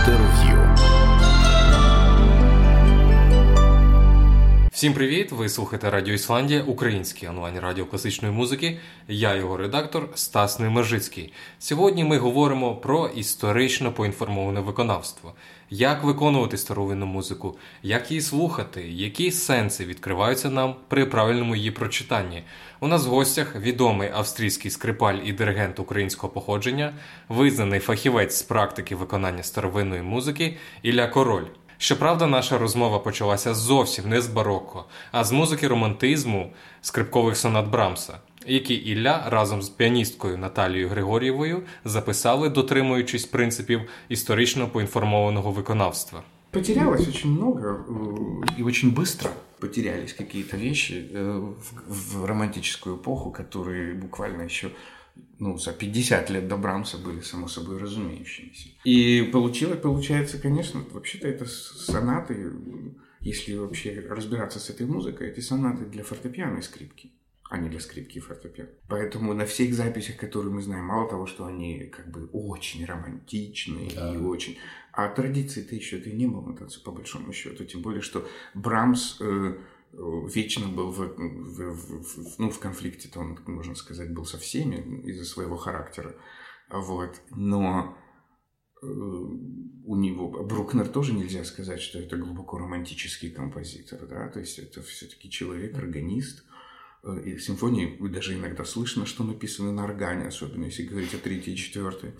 Інтерв'ю. Всім привіт! Ви слухаєте Радіо Ісландія, українське онлайн-радіо класичної музики. Я його редактор Стас Немежицький. Сьогодні ми говоримо про історично поінформоване виконавство. Як виконувати старовинну музику, як її слухати, які сенси відкриваються нам при правильному її прочитанні. У нас в гостях відомий австрійський скрипаль і диригент українського походження, визнаний фахівець з практики виконання старовинної музики Ілля Король. Щоправда, наша розмова почалася зовсім не з бароко, а з музики романтизму скрипкових сонат Брамса, які Ілля разом з піаністкою Наталією Григор'євою записали, дотримуючись принципів історично поінформованого виконавства. Потерялось очень много и очень быстро потерялись какие-то вещи в романтическую эпоху, которые буквально еще за 50 лет до Брамса были само собой разумеющимися. И получается, конечно, вообще-то это сонаты, если вообще разбираться с этой музыкой, эти сонаты для фортепиано и скрипки, а не для скрипки и фортепиано. Поэтому на всех записях, которые мы знаем, мало того, что они очень романтичные, да, и очень... А традиции-то еще не было на танце, по большому счету. Тем более, что Брамс... вечно был в конфликте, он, можно сказать, был со всеми из-за своего характера. Вот. Но у него... Брукнер тоже нельзя сказать, что это глубоко романтический композитор. Да? То есть это все-таки человек-органист. И симфонии даже иногда слышно, что написано на органе, особенно если говорить о третьей и четвертой.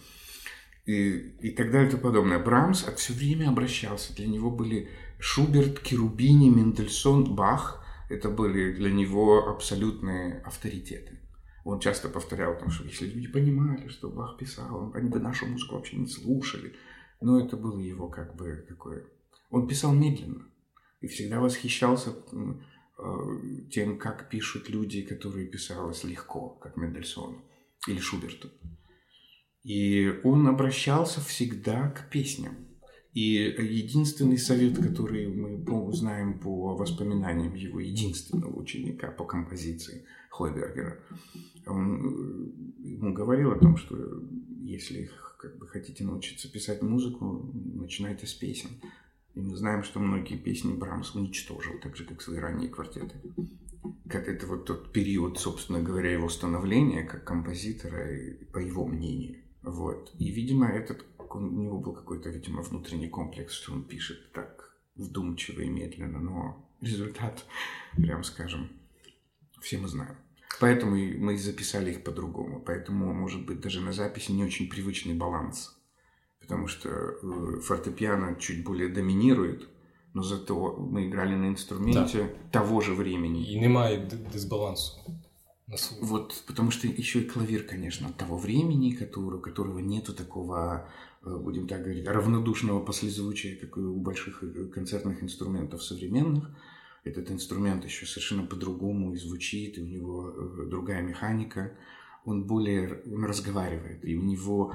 И так далее и тому подобное. Брамс все время обращался. Для него были Шуберт, Керубіні, Мендельсон, Бах. Это были для него абсолютные авторитеты. Он часто повторял, что если люди понимали, что Бах писал, они бы нашу музыку вообще не слушали. Но это было его такое... Он писал медленно. И всегда восхищался тем, как пишут люди, которые писалось легко, как Мендельсону или Шуберту. И он обращался всегда к песням. И единственный совет, который мы знаем по воспоминаниям его единственного ученика по композиции Хойбергера, он ему говорил о том, что если хотите научиться писать музыку, начинайте с песен. И мы знаем, что многие песни Брамс уничтожил, так же, как свои ранние квартеты. Как это тот период, собственно говоря, его становления как композитора, по его мнению. Вот. И, видимо, у него был какой-то внутренний комплекс, что он пишет так вдумчиво и медленно, но результат, прям скажем, все мы знаем. Поэтому мы записали их по-другому. Поэтому, может быть, даже на записи не очень привычный баланс. Потому что фортепиано чуть более доминирует, но зато мы играли на инструменте, да, того же времени. И немає дисбалансу. Вот, потому что еще и клавир, конечно, от того времени, которого нету такого, будем так говорить, равнодушного послезвучия, как и у больших концертных инструментов современных. Этот инструмент еще совершенно по-другому и звучит, и у него другая механика. Он разговаривает, и у него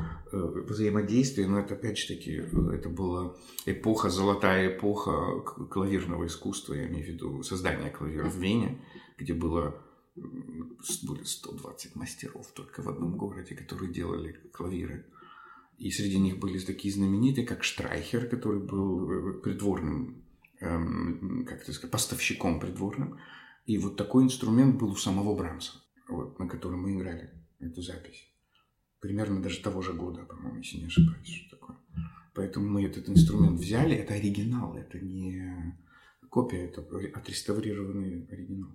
взаимодействие, но это опять же таки, это была эпоха, золотая эпоха клавирного искусства, я имею в виду создание клавира в Вене, где было более 120 мастеров только в одном городе, которые делали клавиры. И среди них были такие знаменитые, как Штрайхер, который был придворным, поставщиком придворным. И такой инструмент был у самого Брамса. На котором мы играли эту запись. Примерно даже того же года, по-моему, если не ошибаюсь, что такое. Поэтому мы этот инструмент взяли, это оригинал, это не копия, это отреставрированный оригинал.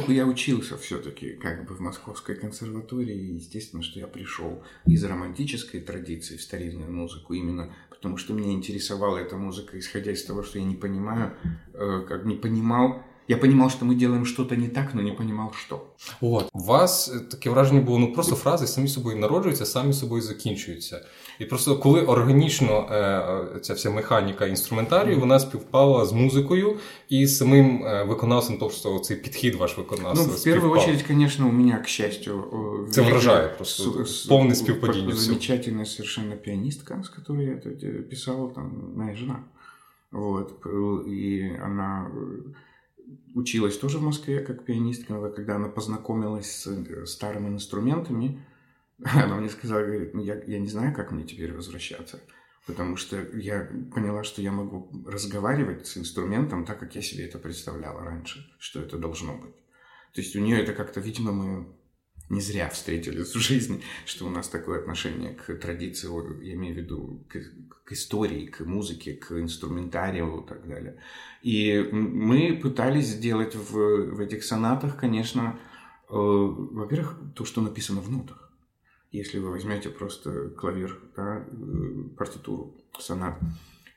поскольку я учился все-таки как бы в Московской консерватории, естественно, что я пришел из романтической традиции в старинную музыку, именно потому что меня интересовала эта музыка, исходя из того, что я не понимал, я понимал, что мы делаем что-то не так, но не понимал, що. От. У вас таке враження було, ну просто фрази самі собою народжуються, самі собою закінчуються. І просто коли органічно ця вся механіка інструментарію, вона співпала з музикою і з самим виконавцем, тобто цей підхід ваш виконавця співпав. Ну, в першу чергу, звісно, у мене, к щастю, це вражає просто повне співпадіння. Замечательна совершенно піаністка, з якою я тут писав, там, моя жена. Вот. І вона... училась тоже в Москве как пианистка, но когда она познакомилась с старыми инструментами, она мне сказала, говорит, я не знаю, как мне теперь возвращаться, потому что я поняла, что я могу разговаривать с инструментом так, как я себе это представляла раньше, что это должно быть. То есть у нее это как-то, видимо, мы не зря встретились в жизни, что у нас такое отношение к традиции, я имею в виду к истории, к музыке, к инструментарию и так далее. И мы пытались сделать в этих сонатах, конечно, во-первых, то, что написано в нотах. Если вы возьмете просто клавир, да, партитуру, сонат,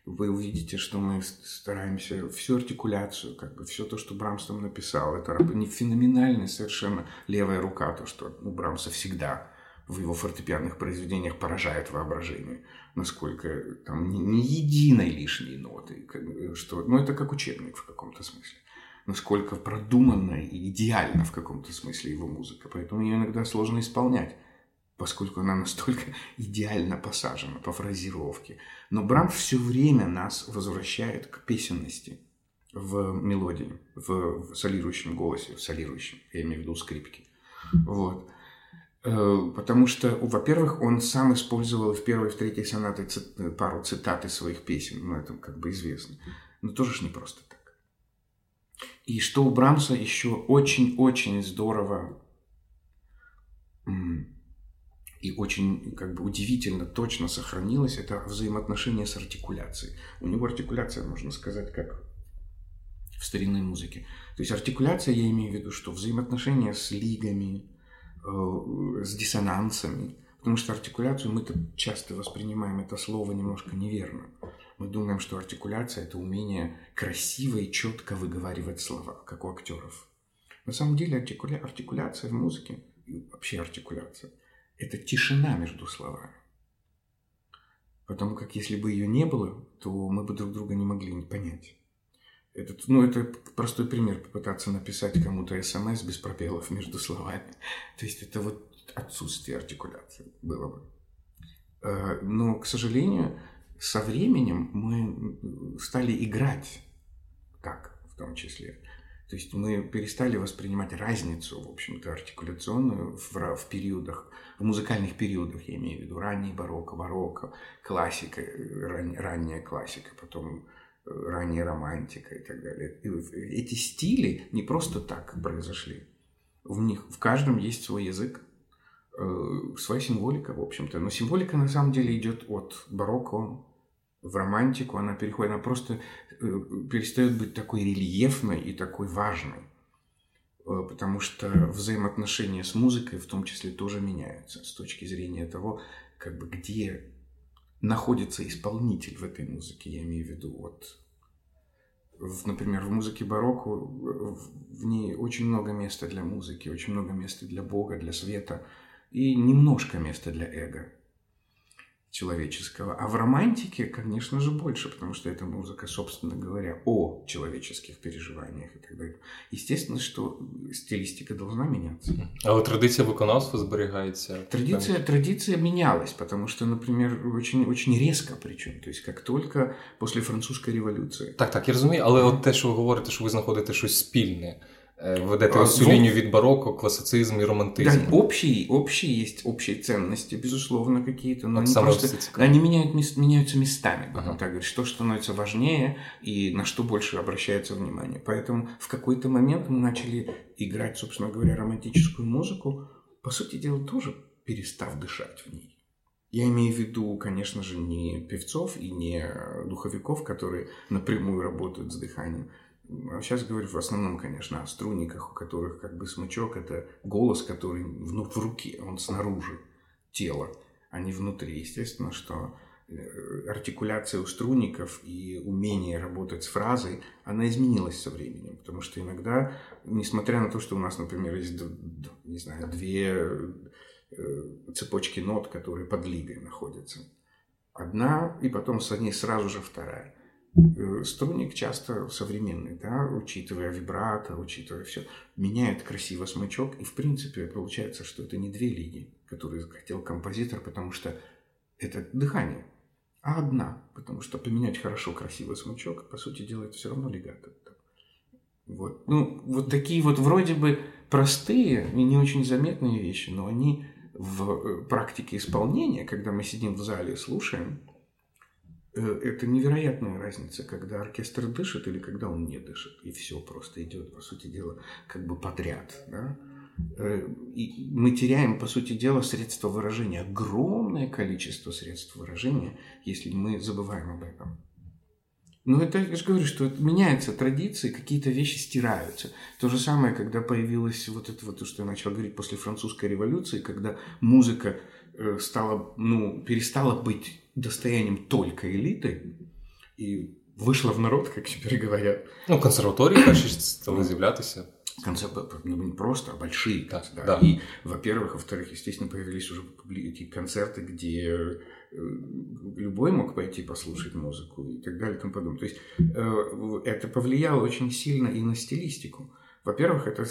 вы увидите, что мы стараемся всю артикуляцию, как бы все то, что Брамс там написал, это не феноменальная совершенно левая рука, то, что у Брамса всегда в его фортепианных произведениях поражает воображение, насколько там не единой лишней ноты, что, ну это как учебник в каком-то смысле, насколько продуманная и идеальна в каком-то смысле его музыка, поэтому ее иногда сложно исполнять, поскольку она настолько идеально посажена по фразировке. Но Брамс все время нас возвращает к песенности в мелодии, в солирующем голосе, в солирующем, я имею в виду скрипке. Вот. Потому что, во-первых, он сам использовал в первой и в третьей сонате пару цитат из своих песен, ну, это как бы известно, но тоже ж не просто так. И что у Брамса еще очень-очень здорово... и очень как бы удивительно точно сохранилось это взаимоотношение с артикуляцией. У него артикуляция, можно сказать, как в старинной музыке. То есть артикуляция, я имею в виду, что взаимоотношения с лигами, с диссонансами. Потому что артикуляцию мы часто воспринимаем это слово немножко неверно. Мы думаем, что артикуляция – это умение красиво и четко выговаривать слова, как у актеров. На самом деле артикуляция в музыке, и вообще артикуляция, это тишина между словами. Потому как если бы ее не было, то мы бы друг друга не могли понять. Это простой пример, попытаться написать кому-то СМС без пропелов между словами. То есть это вот отсутствие артикуляции было бы. Но, к сожалению, со временем мы стали играть так, в том числе. То есть мы перестали воспринимать разницу, в общем-то, артикуляционную в периодах, в музыкальных периодах, я имею в виду, ранний барокко, классика, ранняя классика, потом ранняя романтика и так далее. И эти стили не просто так произошли. В каждом есть свой язык, своя символика, в общем-то. Но символика, на самом деле, идет от барокко в романтику, она переходит, она просто перестает быть такой рельефной и такой важной, потому что взаимоотношения с музыкой в том числе тоже меняются с точки зрения того, как бы где находится исполнитель в этой музыке, я имею в виду, вот, например, в музыке барокко, в ней очень много места для музыки, очень много места для Бога, для света и немножко места для эго человеческого. А в романтике, конечно же, больше, потому что это музыка, собственно говоря, о человеческих переживаниях и так далее. Естественно, что стилистика должна меняться. А вот традиция выконавства сберегается? Традиция менялась, потому что, например, очень резко причем, то есть как только после французской революции. Так, я розумію, але от те, що ви говорите, що ви знаходите щось спільне, ведете всю линию від барокко, классицизм и романтизм. Да, общие ценности, безусловно, какие-то, но они просто... Они меняются местами, будем так говорить, что становится важнее и на что больше обращается внимание. Поэтому в какой-то момент мы начали играть, собственно говоря, романтическую музыку, по сути дела, тоже перестав дышать в ней. Я имею в виду, конечно же, не певцов и не духовиков, которые напрямую работают с дыханием, Сейчас говорю в основном, конечно, о струнниках, у которых как бы смычок – это голос, который в руке, он снаружи тела, а не внутри. Естественно, что артикуляция у струнников и умение работать с фразой, она изменилась со временем. Потому что иногда, несмотря на то, что у нас, например, есть, не знаю, две цепочки нот, которые под лигой находятся. Одна, и потом с ней сразу же вторая. Струнник часто современный, да, учитывая вибрато, учитывая все, меняет красиво смычок. И в принципе получается, что это не две линии, которые захотел композитор, потому что это дыхание, а одна. Потому что поменять хорошо, красиво смычок, по сути, делает все равно легато. Вот. Ну, вот такие вот вроде бы простые и не очень заметные вещи, но они в практике исполнения, когда мы сидим в зале и слушаем, это невероятная разница, когда оркестр дышит или когда он не дышит. И все просто идет, по сути дела, как бы подряд. Да? И мы теряем, по сути дела, средства выражения. Огромное количество средств выражения, если мы забываем об этом. Но это, я же говорю, что меняются традиции, какие-то вещи стираются. То же самое, когда появилось вот это вот, то, что я начал говорить, после французской революции, когда музыка стала, перестала быть достоянием только элиты и вышла в народ, как теперь говорят. Консерватории, конечно, стали изъявляться. Не просто, а большие. Да. И, во-первых, во-вторых, естественно, появились уже эти концерты, где любой мог пойти послушать музыку и так далее и тому подобное. То есть это повлияло очень сильно и на стилистику. Во-первых, это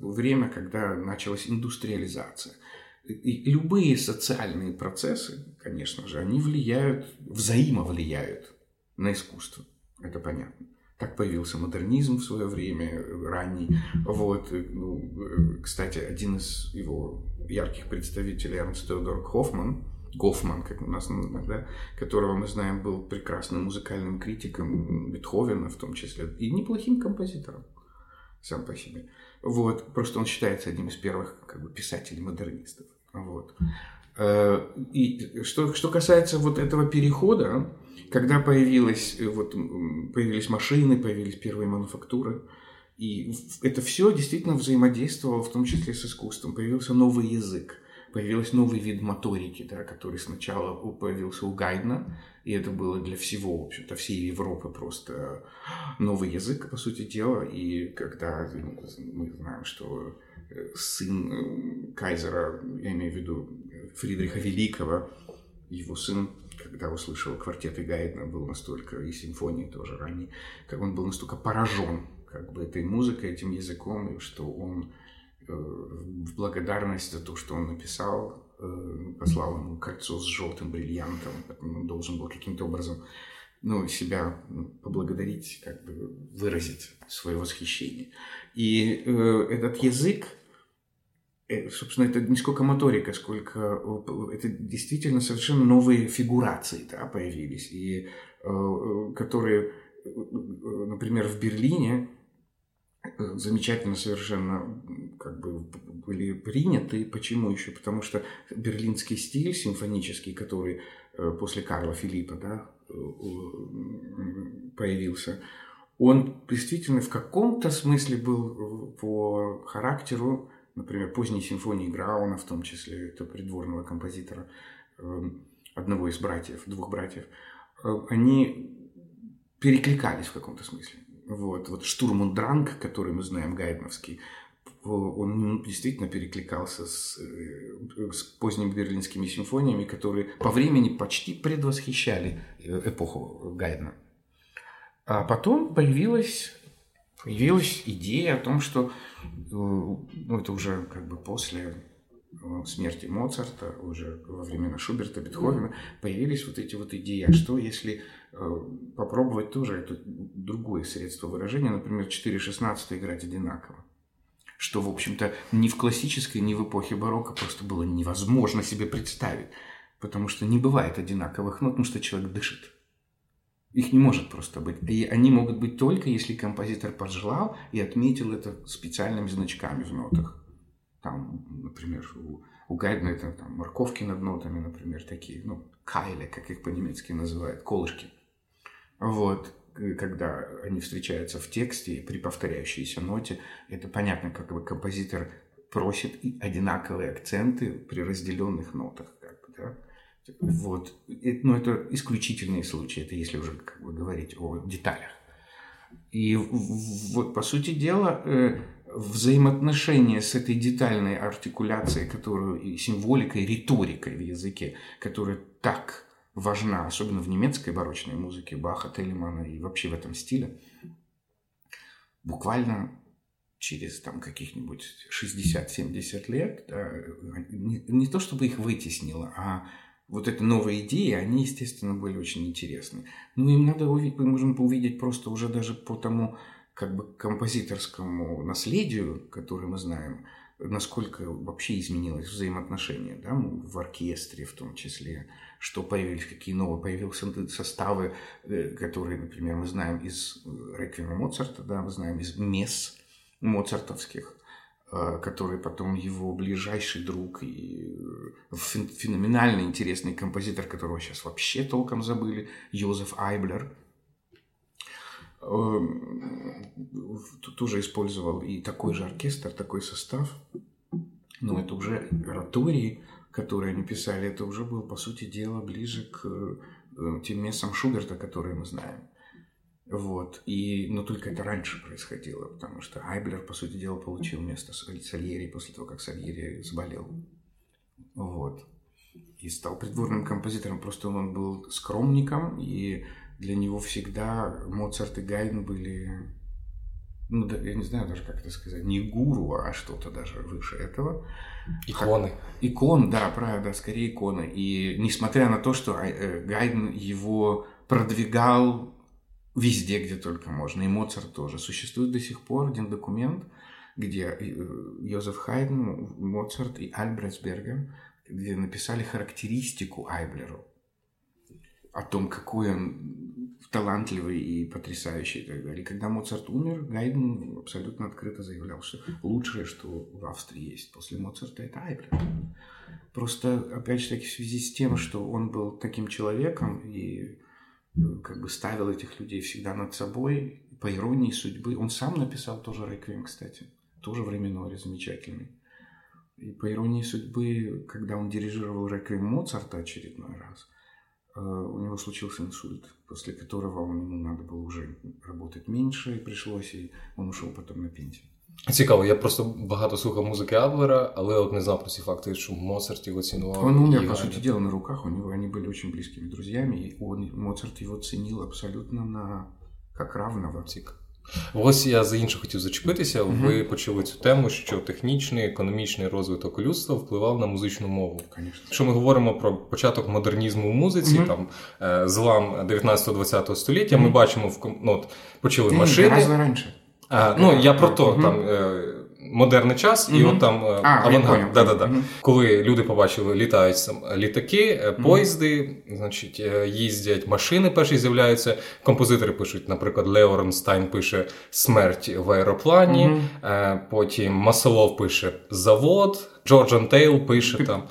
время, когда началась индустриализация. И любые социальные процессы, конечно же, они взаимовлияют на искусство. Это понятно. Так появился модернизм в свое время, ранний. Вот. Кстати, один из его ярких представителей, Эрнст Теодор Гофман, как у нас называют, да, которого мы знаем, был прекрасным музыкальным критиком Бетховена в том числе, и неплохим композитором сам по себе. Вот. Просто он считается одним из первых как бы писателей-модернистов. Вот. И что касается вот этого перехода, когда появились машины, появились первые мануфактуры, и это все действительно взаимодействовало, в том числе с искусством. Появился новый язык, появился новый вид моторики, да, который сначала появился у Гайдна, и это было для всего, в общем-то, всей Европы просто новый язык, по сути дела. И когда мы знаем, что сын кайзера, я имею в виду Фридриха Великого, его сын, когда услышал квартеты Гайдна, был настолько, и симфонии тоже ранние, как он был настолько поражен как бы этой музыкой, этим языком, что он в благодарность за то, что он написал, послал ему кольцо с желтым бриллиантом, он должен был каким-то образом себя поблагодарить, как бы выразить свое восхищение. И этот язык, собственно, это не сколько моторика, сколько это действительно совершенно новые фигурации, да, появились, и которые, например, в Берлине замечательно совершенно как бы были приняты. Почему еще? Потому что берлинский стиль симфонический, который после Карла Филиппа, да, появился, он действительно в каком-то смысле был по характеру, например, поздние симфонии Грауна, в том числе, это придворного композитора, одного из братьев, двух братьев, они перекликались в каком-то смысле. Вот «Штурм und Drang», который мы знаем, гайдновский, он действительно перекликался с поздними берлинскими симфониями, которые по времени почти предвосхищали эпоху Гайдна. А потом появилась идея о том, что это уже как бы после смерти Моцарта, уже во времена Шуберта, Бетховена, появились вот эти вот идеи. А что, если попробовать тоже это другое средство выражения, например, 4/16 играть одинаково? Что, в общем-то, ни в классической, ни в эпохе барокко просто было невозможно себе представить. Потому что не бывает одинаковых нот, потому что человек дышит. Их не может просто быть. И они могут быть только, если композитор пожелал и отметил это специальными значками в нотах. Там, например, у Гайдна это там морковки над нотами, например, такие, кайле, как их по-немецки называют, колышки. Вот. когда они встречаются в тексте при повторяющейся ноте, это понятно, как бы композитор просит и одинаковые акценты при разделенных нотах. Как бы, да? Вот. Но это исключительные случаи, это если уже как бы говорить о деталях. И вот, по сути дела, взаимоотношения с этой детальной артикуляцией, которую и символикой, и риторикой в языке, которая так важна, особенно в немецкой барочной музыке Баха, Телемана и вообще в этом стиле, буквально через там, каких-нибудь 60-70 лет, да, не то чтобы их вытеснило, а вот эти новые идеи, они, естественно, были очень интересны. Ну, им надо увидеть, можно увидеть просто уже даже по тому как бы композиторскому наследию, которое мы знаем, насколько вообще изменилось взаимоотношение, да, в оркестре в том числе, что появились, какие новые появились составы, которые, например, мы знаем из реквиема Моцарта, да, мы знаем из месс моцартовских, который потом его ближайший друг и феноменально интересный композитор, которого сейчас вообще толком забыли, Йозеф Айблер, тоже использовал и такой же оркестр, такой состав. Но это уже оратории, которые они писали, это уже было, по сути дела, ближе к тем мессам Шуберта, которые мы знаем. Вот. Но только это раньше происходило, потому что Айблер, по сути дела, получил место Сальери после того, как Сальери заболел. Вот. И стал придворным композитором. Просто он был скромником, и для него всегда Моцарт и Гайдн были, ну, я не знаю даже, как это сказать, не гуру, а что-то даже выше этого. Иконы. Икон, да, правда, скорее иконы. И несмотря на то, что Гайдн его продвигал везде, где только можно. И Моцарт тоже. Существует до сих пор один документ, где Йозеф Хайдн, Моцарт и Альбрехтсбергер, где написали характеристику Айблеру о том, какой он талантливый и потрясающий и так далее. И когда Моцарт умер, Гайдн абсолютно открыто заявлял, что лучшее, что в Австрии есть после Моцарта, это Айблер. Просто, опять же таки, в связи с тем, что он был таким человеком и как бы ставил этих людей всегда над собой, по иронии судьбы. Он сам написал тоже реквием, кстати, тоже в ре миноре, замечательный. И по иронии судьбы, когда он дирижировал реквием Моцарта очередной раз, у него случился инсульт, после которого ему надо было уже работать меньше, пришлось, и он ушел потом на пенсию. Цікаво, я просто багато слухав музики Адлера, але от не знав про ці факти, що Моцарт його цінував. Он умер, по сути дела, на руках, у него они были очень близкими друзьями, и Моцарт його цінив абсолютно на як равного. Ось я за інше хотів зачепитися, ви почали цю тему, що технічний, економічний розвиток людства впливав на музичну мову. Конечно. Якщо ми говоримо про початок модернізму в музиці, там, злам 19-20 століття, ми бачимо, почали машини. Гораздо раніше. Я про то, там, модерний час і от там авангард. Коли люди побачили, літають сам літаки, поїзди, значить, їздять машини, перші з'являються, композитори пишуть, наприклад, Лео Ренстайн пише «Смерть в аероплані», потім Масолов пише «Завод», Джордж Антейл пише там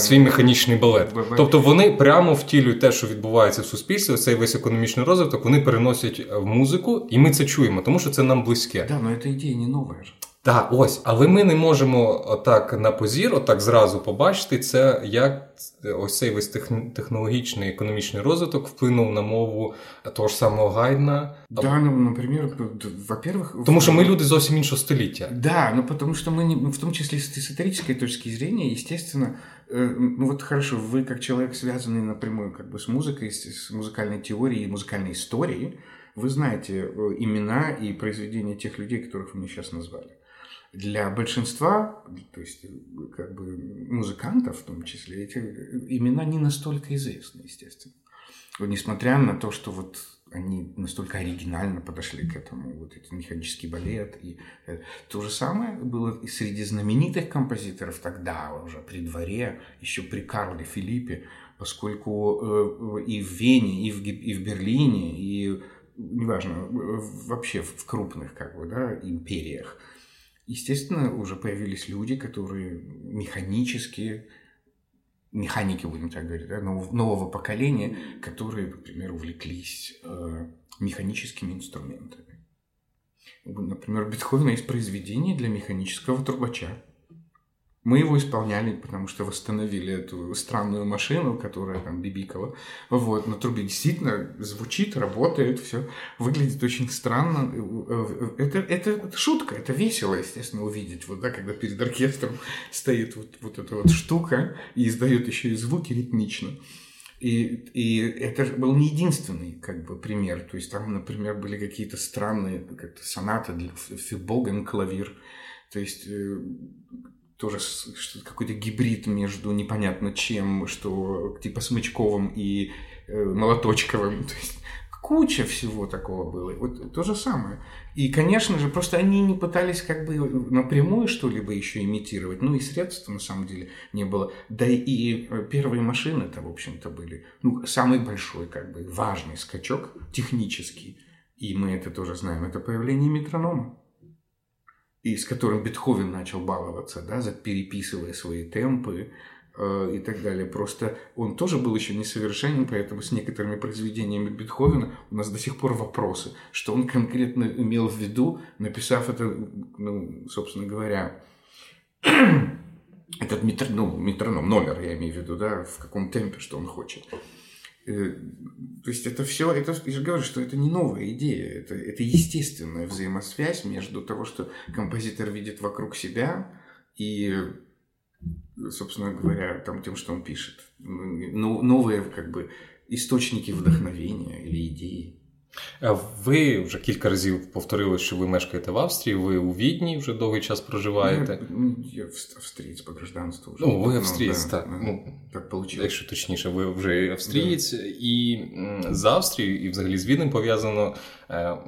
свій механічний балет. Тобто вони прямо втілюють те, що відбувається в суспільстві, цей весь економічний розвиток, вони переносять в музику, і ми це чуємо, тому що це нам близьке. Так, але ця ідея не нова ж. Так, ось, але ми не можемо отак на позір, отак зразу побачити це, як ось цей весь технологічний, економічний розвиток вплинув на мову того ж самого Гайдна. Да, наприклад, во-первых... Тому що ми люди зовсім іншого століття. Да, тому що ми, в тому числі з історичної точки зрення, звісно, хорошо, ви, як чоловік, зв'язаний напрямую как бы, з музикою, з музикальною теорією, музикальною історією, ви знаєте імена і произведення тих людей, яких ви мені зараз назвали. Для большинства, то есть как бы музыкантов в том числе, эти имена не настолько известны, естественно. Несмотря на то, что вот они настолько оригинально подошли к этому, вот этот механический балет. И то же самое было и среди знаменитых композиторов тогда уже, при дворе, еще при Карле Филиппе, поскольку и в Вене, и в Берлине, и, неважно, вообще в крупных как бы, да, империях, естественно, уже появились люди, которые механики, будем так говорить, да, нового поколения, которые, например, увлеклись механическими инструментами. Например, у Бетховена есть произведение для механического трубача. Мы его исполняли, потому что восстановили эту странную машину, которая там бибикала. Вот, на трубе действительно звучит, работает, все выглядит очень странно. Это шутка, это весело, естественно, увидеть. Вот, да, когда перед оркестром стоит вот эта вот штука и издает еще и звуки ритмично. И это был не единственный как бы пример. То есть там, например, были какие-то странные как-то сонаты для фибоген, клавир. То есть... тоже какой-то гибрид между непонятно чем, что типа Смычковым и Молоточковым. То есть куча всего такого было. Вот то же самое. И, конечно же, просто они не пытались как бы напрямую что-либо еще имитировать. Ну и средств на самом деле не было. Да и первые машины-то, в общем-то, были. Ну, самый большой как бы важный скачок технический. И мы это тоже знаем. Это появление метронома. И с которым Бетховен начал баловаться, да, переписывая свои темпы и так далее. Просто он тоже был еще несовершенен, поэтому с некоторыми произведениями Бетховена у нас до сих пор вопросы, что он конкретно имел в виду, написав это, ну, собственно говоря, этот метроном, номер, я имею в виду, да, в каком темпе, что он хочет. То есть это все, это, я же говорю, что это не новая идея, это естественная взаимосвязь между того, что композитор видит вокруг себя и, собственно говоря, там, тем, что он пишет. Новые как бы источники вдохновения или идеи. Ви вже кілька разів повторили, що ви мешкаєте в Австрії, ви у Відні вже довгий час проживаєте. Я австрієць по гражданству. Вже. Ну, ви австрієць, ну, так. Да, ну, так вийшло. Якщо точніше, ви вже австрієць. Да. І з Австрією, і взагалі з Віднем пов'язано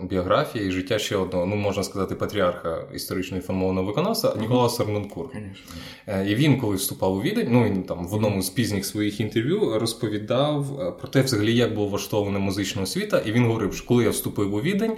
біографія і життя ще одного, ну, можна сказати, патріарха історичної формованого виконавства, Ніколауса Арнонкур. І він, коли вступав у Відень, ну, він там в одному з пізніх своїх інтерв'ю розповідав про те, взагалі, як була влаштована музична освіта, і він говорив, що коли я вступив у Відень,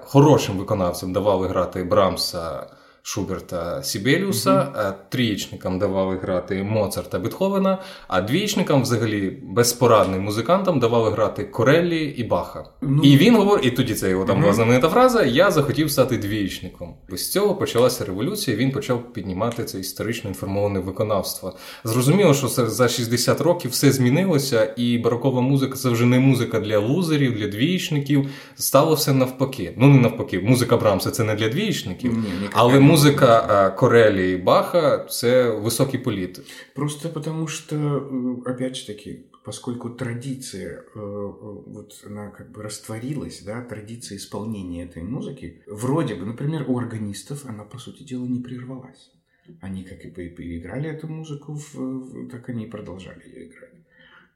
хорошим виконавцям давали грати Брамса, Шуберта, Сібеліуса, трієчникам давали грати Моцарта, Бетховена, а двієчникам взагалі безпорадним музикантам давали грати Корелі і Баха. Ну, і він говорить, і тоді це його там була знаменита фраза, я захотів стати двієчником. З цього почалася революція, він почав піднімати це історично інформоване виконавство. Зрозуміло, що за 60 років все змінилося, і барокова музика – це вже не музика для лузерів, для двієчників, стало все навпаки. Ну, не навпаки, музика Брамса – це не для двієчників, але музыка Корелли и Баха – это высокий полит. Просто потому что, опять же таки, поскольку традиция, вот она как бы растворилась, да, традиция исполнения этой музыки, вроде бы, например, у органистов она, по сути дела, не прервалась. Они как и играли эту музыку, так они и продолжали ее играть.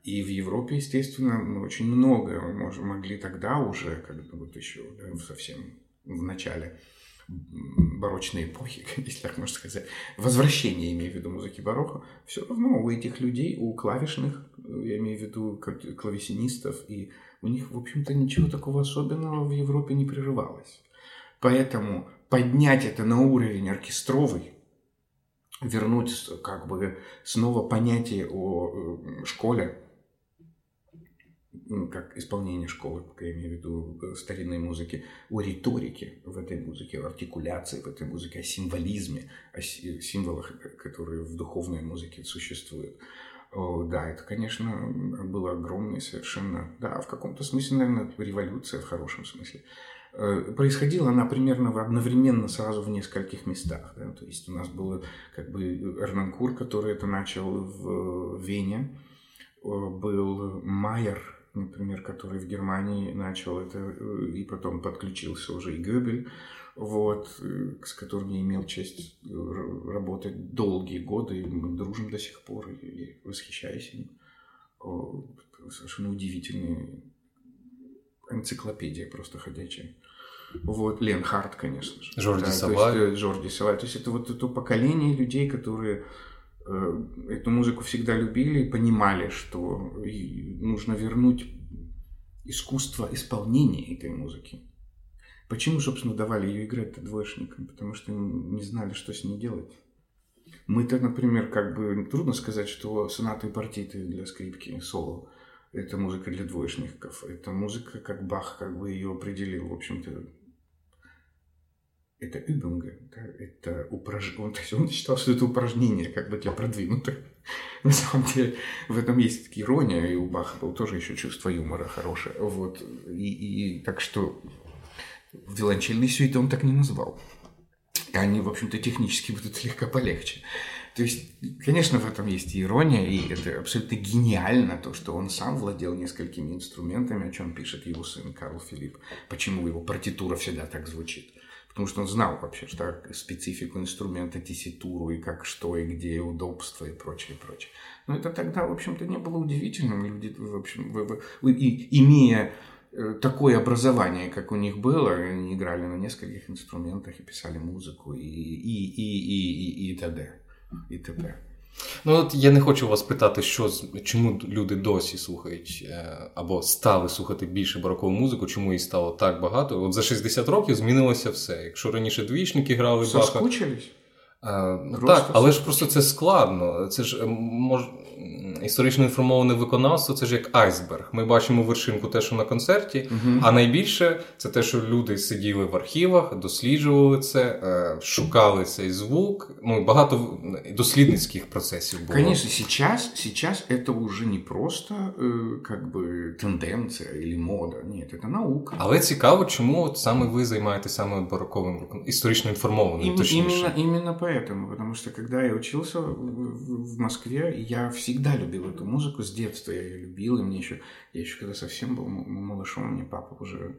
И в Европе, естественно, очень много могли тогда уже, как бы вот еще да, совсем в начале барочной эпохи, если так можно сказать, возвращение, имею в виду, музыки барокко, все равно у этих людей, у клавишных, я имею в виду клавесинистов, и у них, в общем-то, ничего такого особенного в Европе не прерывалось. Поэтому поднять это на уровень оркестровый, вернуть как бы снова понятие о школе, как исполнение школы, я имею в виду старинной музыки, о риторике в этой музыке, о артикуляции в этой музыке, о символизме, о символах, которые в духовной музыке существуют. Да, это, конечно, было огромное совершенно... Да, в каком-то смысле, наверное, революция в хорошем смысле. Происходила она примерно одновременно сразу в нескольких местах. Да? То есть у нас был как бы Арнонкур, который это начал в Вене, был Майер, например, который в Германии начал это, и потом подключился уже и Гебель, вот, с которым я имел честь работать долгие годы, и мы дружим до сих пор, и восхищаюсь им. Совершенно удивительная энциклопедия просто ходячая. Вот, Ленхарт, конечно же. Жорді Савай. Жорді Савай. То есть это вот это поколение людей, которые... эту музыку всегда любили и понимали, что нужно вернуть искусство исполнения этой музыки. Почему, собственно, давали ее играть-то двоечникам? Потому что не знали, что с ней делать. Мы-то, например, как бы трудно сказать, что сонаты и партиты для скрипки соло Это музыка для двоечников. Это музыка, как Бах, как бы ее определил, в общем-то. Это Übungen, да? Это упражнение. Он считал, что это упражнение, как бы для продвинутых. На самом деле, в этом есть ирония, и у Баха было тоже еще чувство юмора хорошее. Вот. И так что виолончельные сюиты он так не назвал. Они, в общем-то, технически будут слегка полегче. То есть, конечно, в этом есть и ирония, и это абсолютно гениально, то, что он сам владел несколькими инструментами, о чем пишет его сын Карл Филипп. Почему его партитура всегда так звучит? Потому что он знал вообще, что специфику инструмента, тесситуру, и как, что, и где, и удобство, и прочее, прочее. Но это тогда, в общем-то, не было удивительным. Люди, в общем, имея такое образование, как у них было, они играли на нескольких инструментах и писали музыку, и т.д. І тепер. Ну от я не хочу вас питати, чому люди досі слухають або стали слухати більше барокову музику, чому її стало так багато. От за 60 років змінилося все. Якщо раніше двічники грали Баха... Соскучились? Так, але ж просто це складно. Це ж історично інформоване виконавство, це ж як айсберг. Ми бачимо вершинку те, що на концерті, а найбільше це те, що люди сиділи в архівах, досліджували це, шукали цей звук. Ну, багато дослідницьких процесів було. Конечно, сейчас это уже не просто как бы тенденция или мода. Нет, это наука. Але цікаво, чому от саме ви займаєтеся саме бароковим, історично інформованим, точніше. Именно поэтому, потому что когда я учился в Москве, я всегда любил эту музыку, с детства я ее любил, и мне еще, я еще когда совсем был малышом, мне папа уже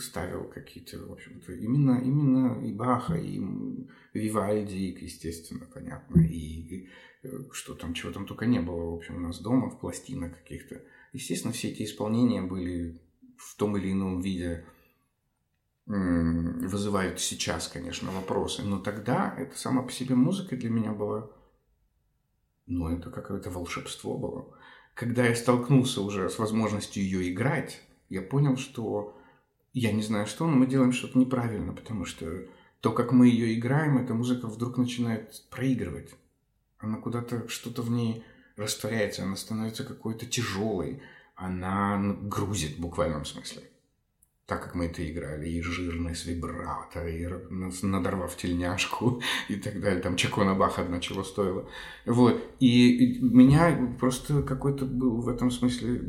ставил какие-то, в общем-то, именно и Баха, и Вивальди, естественно, понятно, и что там, чего там только не было, в общем, у нас дома, в пластинах каких-то. Естественно, все эти исполнения были в том или ином виде, вызывают сейчас, конечно, вопросы, но тогда это сама по себе музыка для меня была, ну, это какое-то волшебство было. Когда я столкнулся уже с возможностью ее играть, я понял, что я не знаю что, но мы делаем что-то неправильно, потому что то, как мы ее играем, эта музыка вдруг начинает проигрывать. Она куда-то, что-то в ней растворяется, она становится какой-то тяжелой, она грузит в буквальном смысле. Так как мы это играли, и жирные с вибрато, и надорвав тельняшку, и так далее. Там чакона Баха одна чего стоила. Вот. И меня просто какой-то был в этом смысле,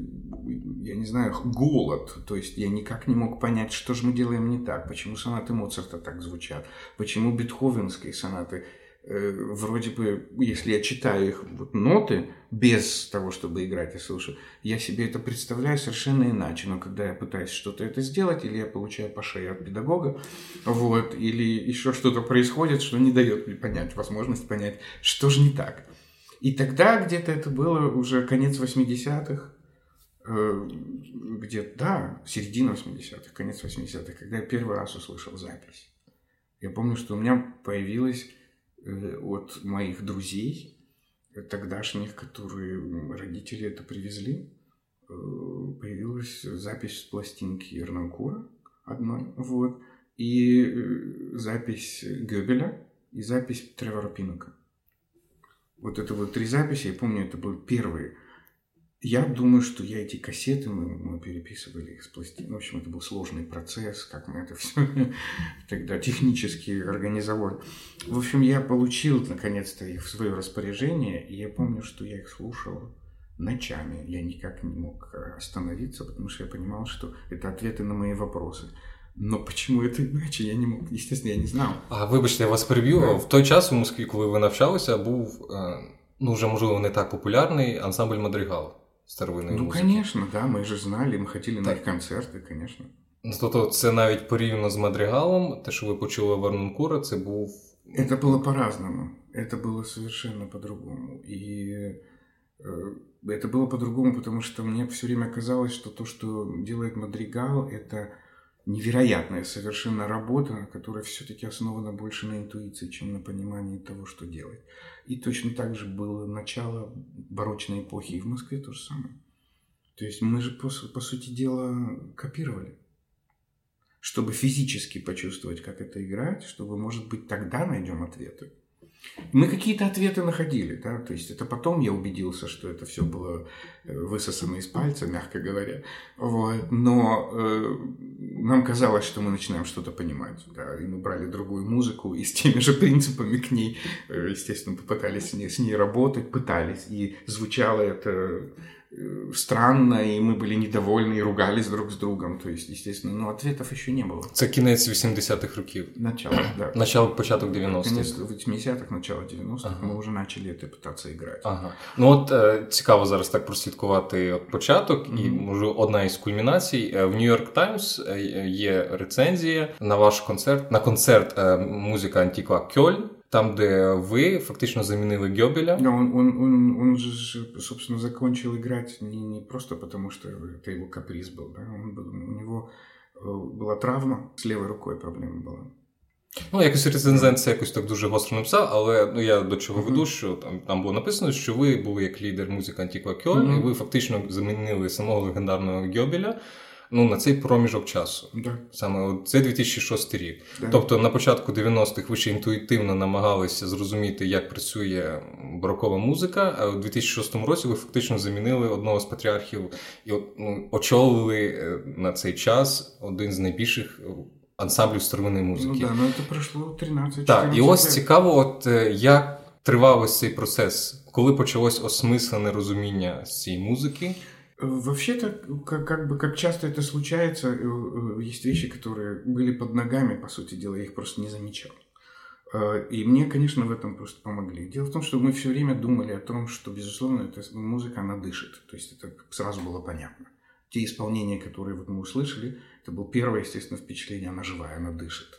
я не знаю, голод. То есть я никак не мог понять, что же мы делаем не так, почему сонаты Моцарта так звучат, почему бетховенские сонаты, вроде бы, если я читаю их вот, ноты, без того, чтобы играть и слушать, я себе это представляю совершенно иначе. Но когда я пытаюсь что-то это сделать, или я получаю по шее от педагога, вот, или еще что-то происходит, что не дает мне понять, возможность понять, что же не так. И тогда где-то это было уже конец 80-х, где-то, да, середина 80-х, конец 80-х, когда я первый раз услышал запись. Я помню, что у меня появилась... от моих друзей тогдашних, которые родители это привезли, появилась запись с пластинки Арнонкура одной, вот, и запись Гебеля, и запись Тревора Пинока. Вот это вот три записи, я помню, это были первые. Я думаю, что я эти кассеты, мы переписывали их с пластин. В общем, это был сложный процесс, как мы это все тогда технически организовали. В общем, я получил наконец-то их в свое распоряжение, и я помню, что я их слушал ночами. Я никак не мог остановиться, потому что я понимал, что это ответы на мои вопросы. Но почему это иначе, я не мог, естественно, я не знал. А, вибачте, я вас переб'ю. Да. В той час у Москві, коли ви навчалися, був, ну, вже, можливо, не так популярний ансамбль Мадригал. Старовинної музики. Ну, звісно, да, ми ж знали, ми хотіли на їх концерти, звісно. Тобто це навіть порівняно з Мадригалом, те, що ви почули в Арнонкура, це був... Це було по-разному, це було совершенно по-другому. І це було по-другому, тому що мені все время казалось, що то, що робить Мадригал, це невероятная совершенно работа, которая все-таки основана больше на интуиции, чем на понимании того, что делать. И точно так же было начало барочной эпохи, и в Москве то же самое. То есть мы же, по сути дела, копировали, чтобы физически почувствовать, как это играть, чтобы, может быть, тогда найдем ответы. Мы какие-то ответы находили, да, то есть это потом я убедился, что это все было высосано из пальца, мягко говоря, вот. Но нам казалось, что мы начинаем что-то понимать, да, и мы брали другую музыку и с теми же принципами к ней, естественно, попытались с ней работать, пытались, и звучало это странно, і ми були недовольні, і ругались друг з другом. Тобто, звісно, ну, ответів ще не було. Це кінець 80-х років. Начало, да. Начало, початок 90-х. Кінець 80-х, начало 90-х. Ага. Ми вже почали це пытатися грати. Ага. Ну, от цікаво зараз так прослідкувати початок, і, може, одна із кульмінацій. В Нью-Йорк Таймс є рецензія на ваш концерт, на концерт музика антиква Кьоль. Там, де ви фактично замінили Гебеля. Да, он же, собственно, закончил играть не просто потому, что это его каприз был. Да? У него была травма, с левой рукой проблема была. Ну, якось рецензент це якось так дуже гостро написав, але ну, я до чого веду, що там було написано, що ви були як лідер музики антиква Кьоль, і ви фактично замінили самого легендарного Гебеля. Ну, на цей проміжок часу. Да. Саме це 2006 рік. Да. Тобто на початку 90-х ви ще інтуїтивно намагалися зрозуміти, як працює барокова музика, а у 2006 році ви фактично замінили одного з патріархів і очолили на цей час один з найбільших ансамблів старовинної музики. Ну, да, ну це пройшло 13-14. Так, і ось цікаво, от як тривав цей процес, коли почалось осмислене розуміння цієї музики. Вообще-то, как часто это случается, есть вещи, которые были под ногами, по сути дела, я их просто не замечал. И мне, конечно, в этом просто помогли. Дело в том, что мы все время думали о том, что, безусловно, эта музыка, она дышит. То есть это сразу было понятно. Те исполнения, которые вот мы услышали, это было первое, естественно, впечатление, она живая, она дышит.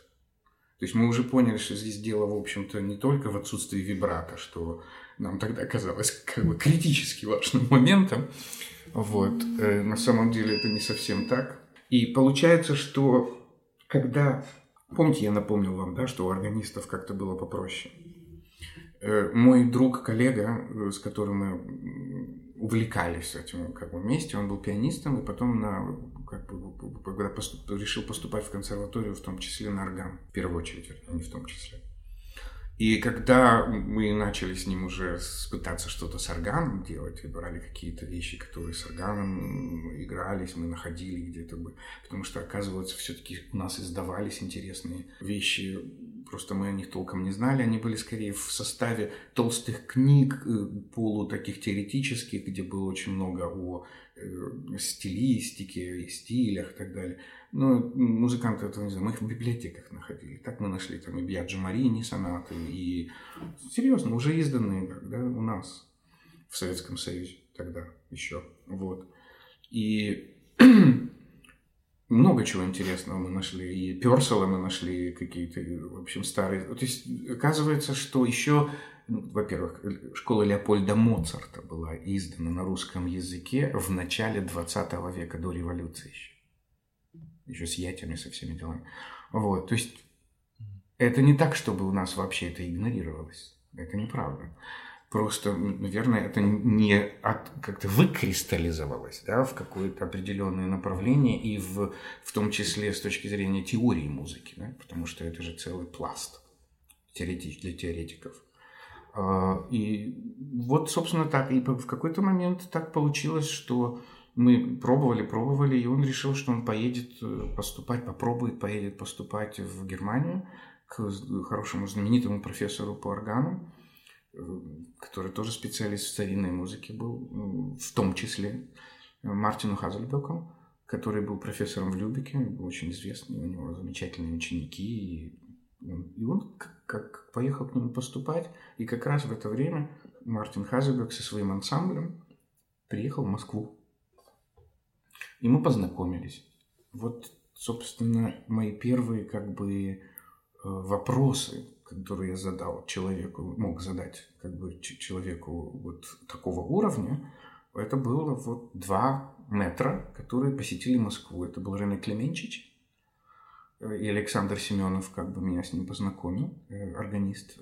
То есть мы уже поняли, что здесь дело, в общем-то, не только в отсутствии вибрато, что нам тогда казалось как бы критически важным моментом. Вот. На самом деле это не совсем так. И получается, что когда... Помните, я напомнил вам, да, что у органистов как-то было попроще. Мой друг, коллега, с которым мы увлекались этим как бы вместе, он был пианистом, и потом, когда решил поступать в консерваторию, в том числе на орган, в первую очередь, а не в том числе. И когда мы начали с ним уже пытаться что-то с органом делать, выбирали какие-то вещи, которые с органом игрались, мы находили где-то бы, потому что, оказывается, все-таки у нас издавались интересные вещи, просто мы о них толком не знали, они были скорее в составе толстых книг, полу таких теоретических, где было очень много о стилистике, стилях и так далее. Ну, музыканты этого не знали. Мы их в библиотеках находили. Так мы нашли там и Бьяджо Марини сонаты, и, серьезно, уже изданные да, у нас в Советском Союзе тогда еще. Вот. И много чего интересного мы нашли. И Пёрсела мы нашли какие-то, в общем, старые. То есть, оказывается, что еще... Во-первых, школа Леопольда Моцарта была издана на русском языке в начале 20 века, до революции еще. Еще с ятями, со всеми делами. Вот, то есть, это не так, чтобы у нас вообще это игнорировалось. Это неправда. Просто, наверное, это не как-то выкристаллизовалось да, в какое-то определенное направление, и в том числе с точки зрения теории музыки, да, потому что это же целый пласт для теоретиков. И вот, собственно, так. И в какой-то момент так получилось, что мы пробовали, и он решил, что он попробует поступать в Германию к хорошему знаменитому профессору по органу, который тоже специалист в старинной музыке был, в том числе Мартину Хазельбеку, который был профессором в Любеке, был очень известный, у него замечательные ученики, и он как поехал к нему поступать, и как раз в это время Мартин Хазельбек со своим ансамблем приехал в Москву. И мы познакомились. Вот, собственно, мои первые как бы вопросы, которые я задал человеку, мог задать как бы человеку вот такого уровня, это было вот 2 метра, которые посетили Москву. Это был Рене Клеменчич и Александр Семенов, как бы меня с ним познакомил, органист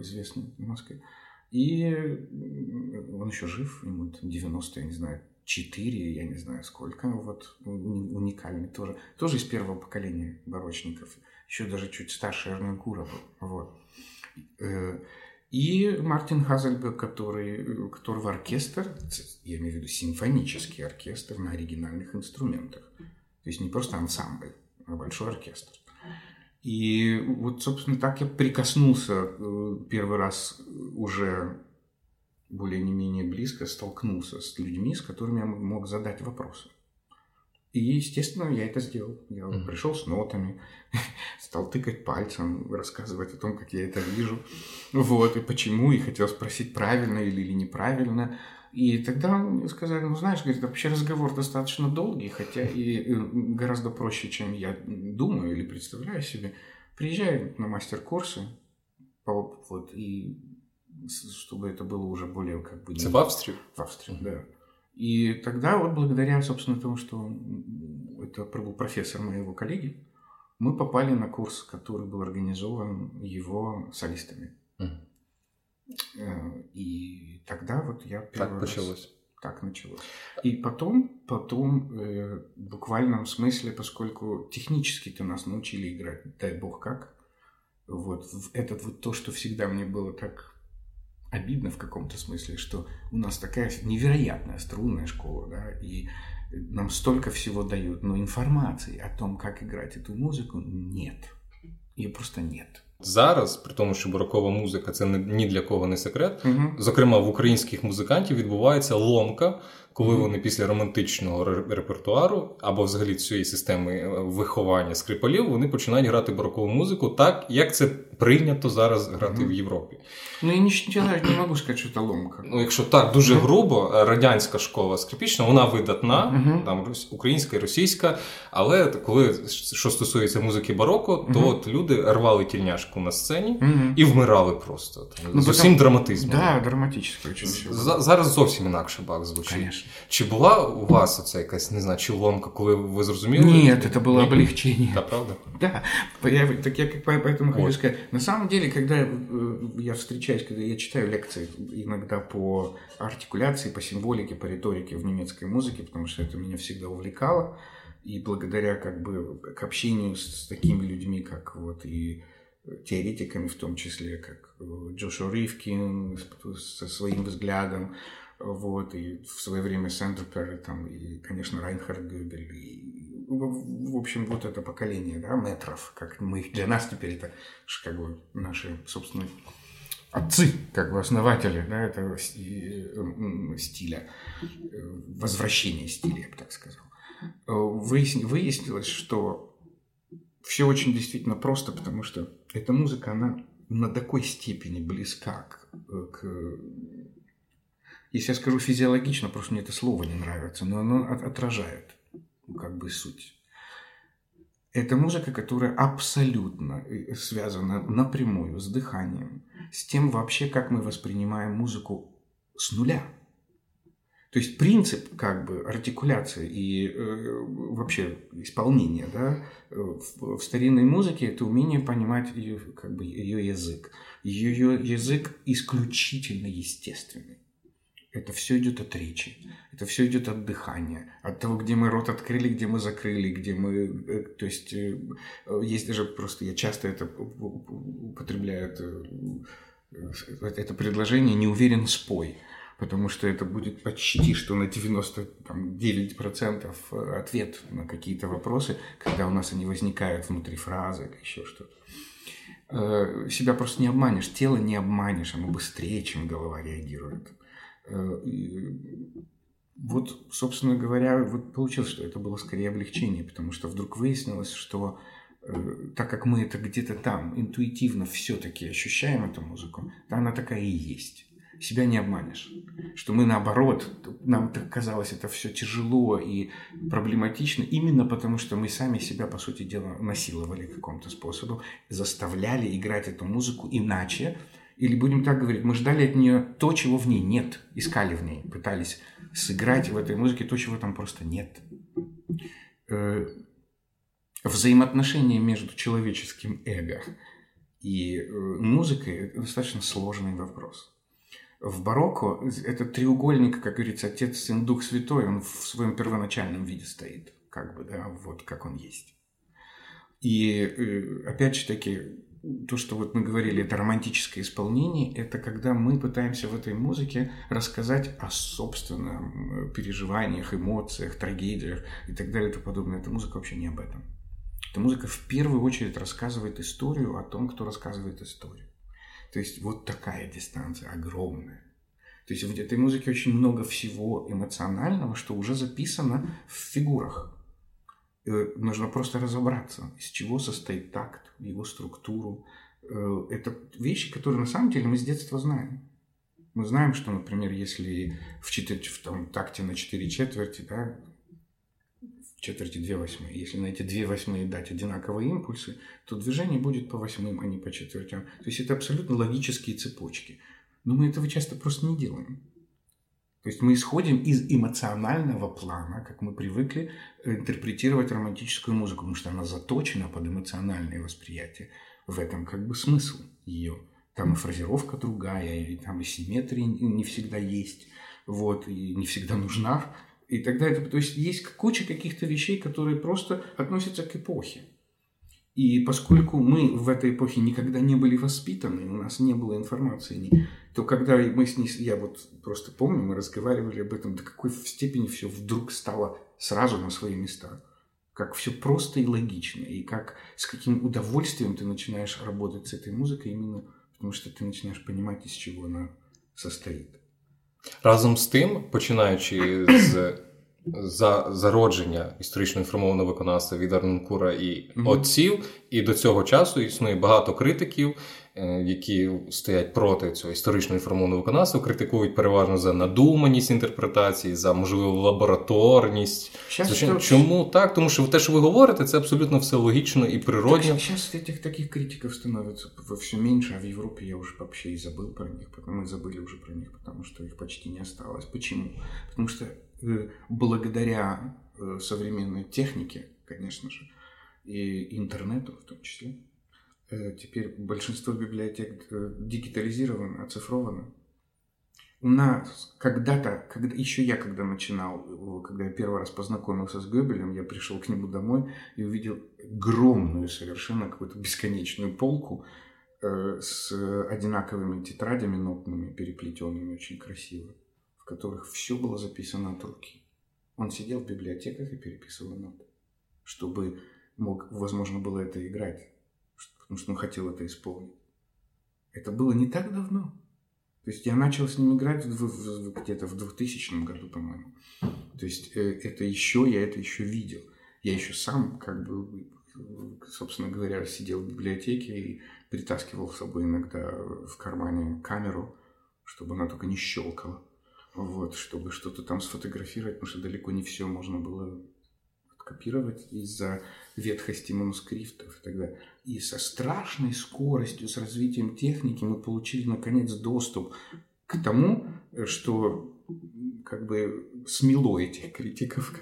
известный в Москве. И он еще жив, ему 90, я не знаю, 4, я не знаю сколько, вот уникальный тоже из первого поколения барочников, еще даже чуть старше Арнонкура был, вот. И Мартин Хазельбек, которого оркестр, я имею в виду симфонический оркестр на оригинальных инструментах. То есть не просто ансамбль, а большой оркестр. И вот, собственно, так я прикоснулся первый раз уже более-менее близко, столкнулся с людьми, с которыми я мог задать вопросы. И, естественно, я это сделал. Я пришел с нотами, стал тыкать пальцем, рассказывать о том, как я это вижу, вот, и почему, и хотел спросить, правильно или неправильно. И тогда мне сказали, ну, знаешь, говорит, вообще разговор достаточно долгий, хотя и гораздо проще, чем я думаю или представляю себе. Приезжай на мастер-курсы, вот, и чтобы это было уже более как бы... Это в Австрию? В Австрию, да. И тогда вот благодаря, собственно, тому, что это был профессор моего коллеги, мы попали на курс, который был организован его солистами. И тогда вот я первый раз... Так началось. И потом, в буквальном смысле, поскольку технически-то нас научили играть, дай бог как, вот это вот то, что всегда мне было так обидно в каком-то смысле, что у нас такая невероятная струнная школа, да, и нам столько всего дают, но информации о том, как играть эту музыку, нет. Ее просто нет. Зараз, при тому, що барокова музика – це ні для кого не секрет, зокрема, в українських музикантів відбувається ломка, коли вони після романтичного репертуару або взагалі цієї системи виховання скрипалів, вони починають грати барокову музику так, як це прийнято зараз грати в Європі. Ну, я не можу сказати, що це ломка. Ну, якщо так, дуже грубо, радянська школа скрипічна, вона видатна, там, українська і російська, але коли, що стосується музики бароко, то от люди рвали тільняшки на сцені і вмирали просто. Ну, з усім драматизмом. Да, драматично. Зараз зовсім інакше Бах звучить. Конечно. Чи була у вас оця якась, не знаю, чи ломка, коли ви зрозуміли? Ні, це було облегчення. Да, правда? Да. Так я поэтому хочу сказать. На самом деле, когда я читаю лекции иногда по артикуляции, по символике, по риторике в немецкой музыке, потому что это меня всегда увлекало, и благодаря как бы к общению с такими людьми, как вот и теоретиками, в том числе, как Джошуа Ривкин со своим взглядом, вот, и в свое время Сендерпер, там, и, конечно, Райнхард Гебель, и, в общем, вот это поколение, да, метров, как мы их, для нас теперь это как бы наши, собственно, отцы, как бы основатели, да, этого стиля, возвращения стиля, я бы так сказал. Выяснилось, что все очень действительно просто, потому что эта музыка, она на такой степени близка к... Если я скажу физиологично, просто мне это слово не нравится, но оно отражает как бы суть. Это музыка, которая абсолютно связана напрямую с дыханием, с тем вообще, как мы воспринимаем музыку с нуля. То есть принцип как бы артикуляции и вообще исполнения, да, в старинной музыке это умение понимать ее, как бы, ее язык. Ее язык исключительно естественный. Это все идет от речи, это все идет от дыхания, от того, где мы рот открыли, где мы закрыли, где мы... То есть есть даже просто... Я часто это употребляю, это предложение «не уверен, спой». Потому что это будет почти что на 99% ответ на какие-то вопросы, когда у нас они возникают внутри фразы или еще что-то. Себя просто не обманешь, тело не обманешь, оно быстрее, чем голова реагирует. Вот, собственно говоря, вот получилось, что это было скорее облегчение, потому что вдруг выяснилось, что так как мы это где-то там интуитивно все-таки ощущаем эту музыку, то она такая и есть. Себя не обманешь, что мы наоборот, нам так казалось, это все тяжело и проблематично, именно потому, что мы сами себя, по сути дела, насиловали каким-то способом, заставляли играть эту музыку иначе, или будем так говорить, мы ждали от нее то, чего в ней нет, искали в ней, пытались сыграть в этой музыке то, чего там просто нет. Взаимоотношения между человеческим эго и музыкой – это достаточно сложный вопрос. В барокко этот треугольник, как говорится, Отец, Сын, Дух Святой, он в своем первоначальном виде стоит, как бы, да, вот как он есть. И опять же таки, то, что вот мы говорили, это романтическое исполнение, это когда мы пытаемся в этой музыке рассказать о собственном переживаниях, эмоциях, трагедиях и так далее и тому подобное. Эта музыка вообще не об этом. Эта музыка в первую очередь рассказывает историю о том, кто рассказывает историю. То есть вот такая дистанция огромная. То есть в этой музыке очень много всего эмоционального, что уже записано в фигурах. Нужно просто разобраться, из чего состоит такт, его структуру. Это вещи, которые на самом деле мы с детства знаем. Мы знаем, что, например, если в такте на 4 четверти, да, в четверти 2 восьмые, если на эти 2 восьмые дать одинаковые импульсы, то движение будет по восьмым, а не по четвертям. То есть это абсолютно логические цепочки. Но мы этого часто просто не делаем. То есть мы исходим из эмоционального плана, как мы привыкли интерпретировать романтическую музыку, потому что она заточена под эмоциональное восприятие. В этом как бы смысл ее. Там и фразировка другая, и там и симметрия не всегда есть, вот, и не всегда нужна, и так далее. То есть есть куча каких-то вещей, которые просто относятся к эпохе. И поскольку мы в этой эпохе никогда не были воспитаны, у нас не было информации, то когда мы с ней... Я вот просто помню, мы разговаривали об этом, до какой степени все вдруг стало сразу на свои места. Как все просто и логично. И как с каким удовольствием ты начинаешь работать с этой музыкой, именно потому что ты начинаешь понимать, из чего она состоит. Разом з тим, починаючи з... за зародження історично інформованого виконавства від Арнонкура і отців, і до цього часу існує багато критиків, які стоять проти цього історично інформованого виконавства, критикують переважно за надуманість інтерпретації, за, можливо, лабораторність. Чому так? Тому що те, що ви говорите, це абсолютно все логічно і природно. Зараз таких критиків становиться все менше, а в Європі я вже взагалі і забув про них, ми забули вже про них, тому що їх почти не осталось. Чому? Тому що благодаря современной технике, конечно же, и интернету в том числе, теперь большинство библиотек дигитализировано, оцифровано. У нас когда-то, когда начинал, когда я первый раз познакомился с Гебелем, я пришел к нему домой и увидел огромную совершенно какую-то бесконечную полку с одинаковыми тетрадями нотными, переплетенными очень красиво, в которых все было записано от руки. Он сидел в библиотеках и переписывал ноты, чтобы возможно было это играть, потому что он хотел это исполнить. Это было не так давно. То есть я начал с ним играть где-то в 2000 году, по-моему. То есть я это еще видел. Я еще сам, собственно говоря, сидел в библиотеке и притаскивал с собой иногда в кармане камеру, чтобы она только не щелкала. Вот, чтобы что-то там сфотографировать, потому что далеко не все можно было откопировать из-за ветхости манускриптов и так далее. И со страшной скоростью, с развитием техники мы получили, наконец, доступ к тому, что смело этих критиков.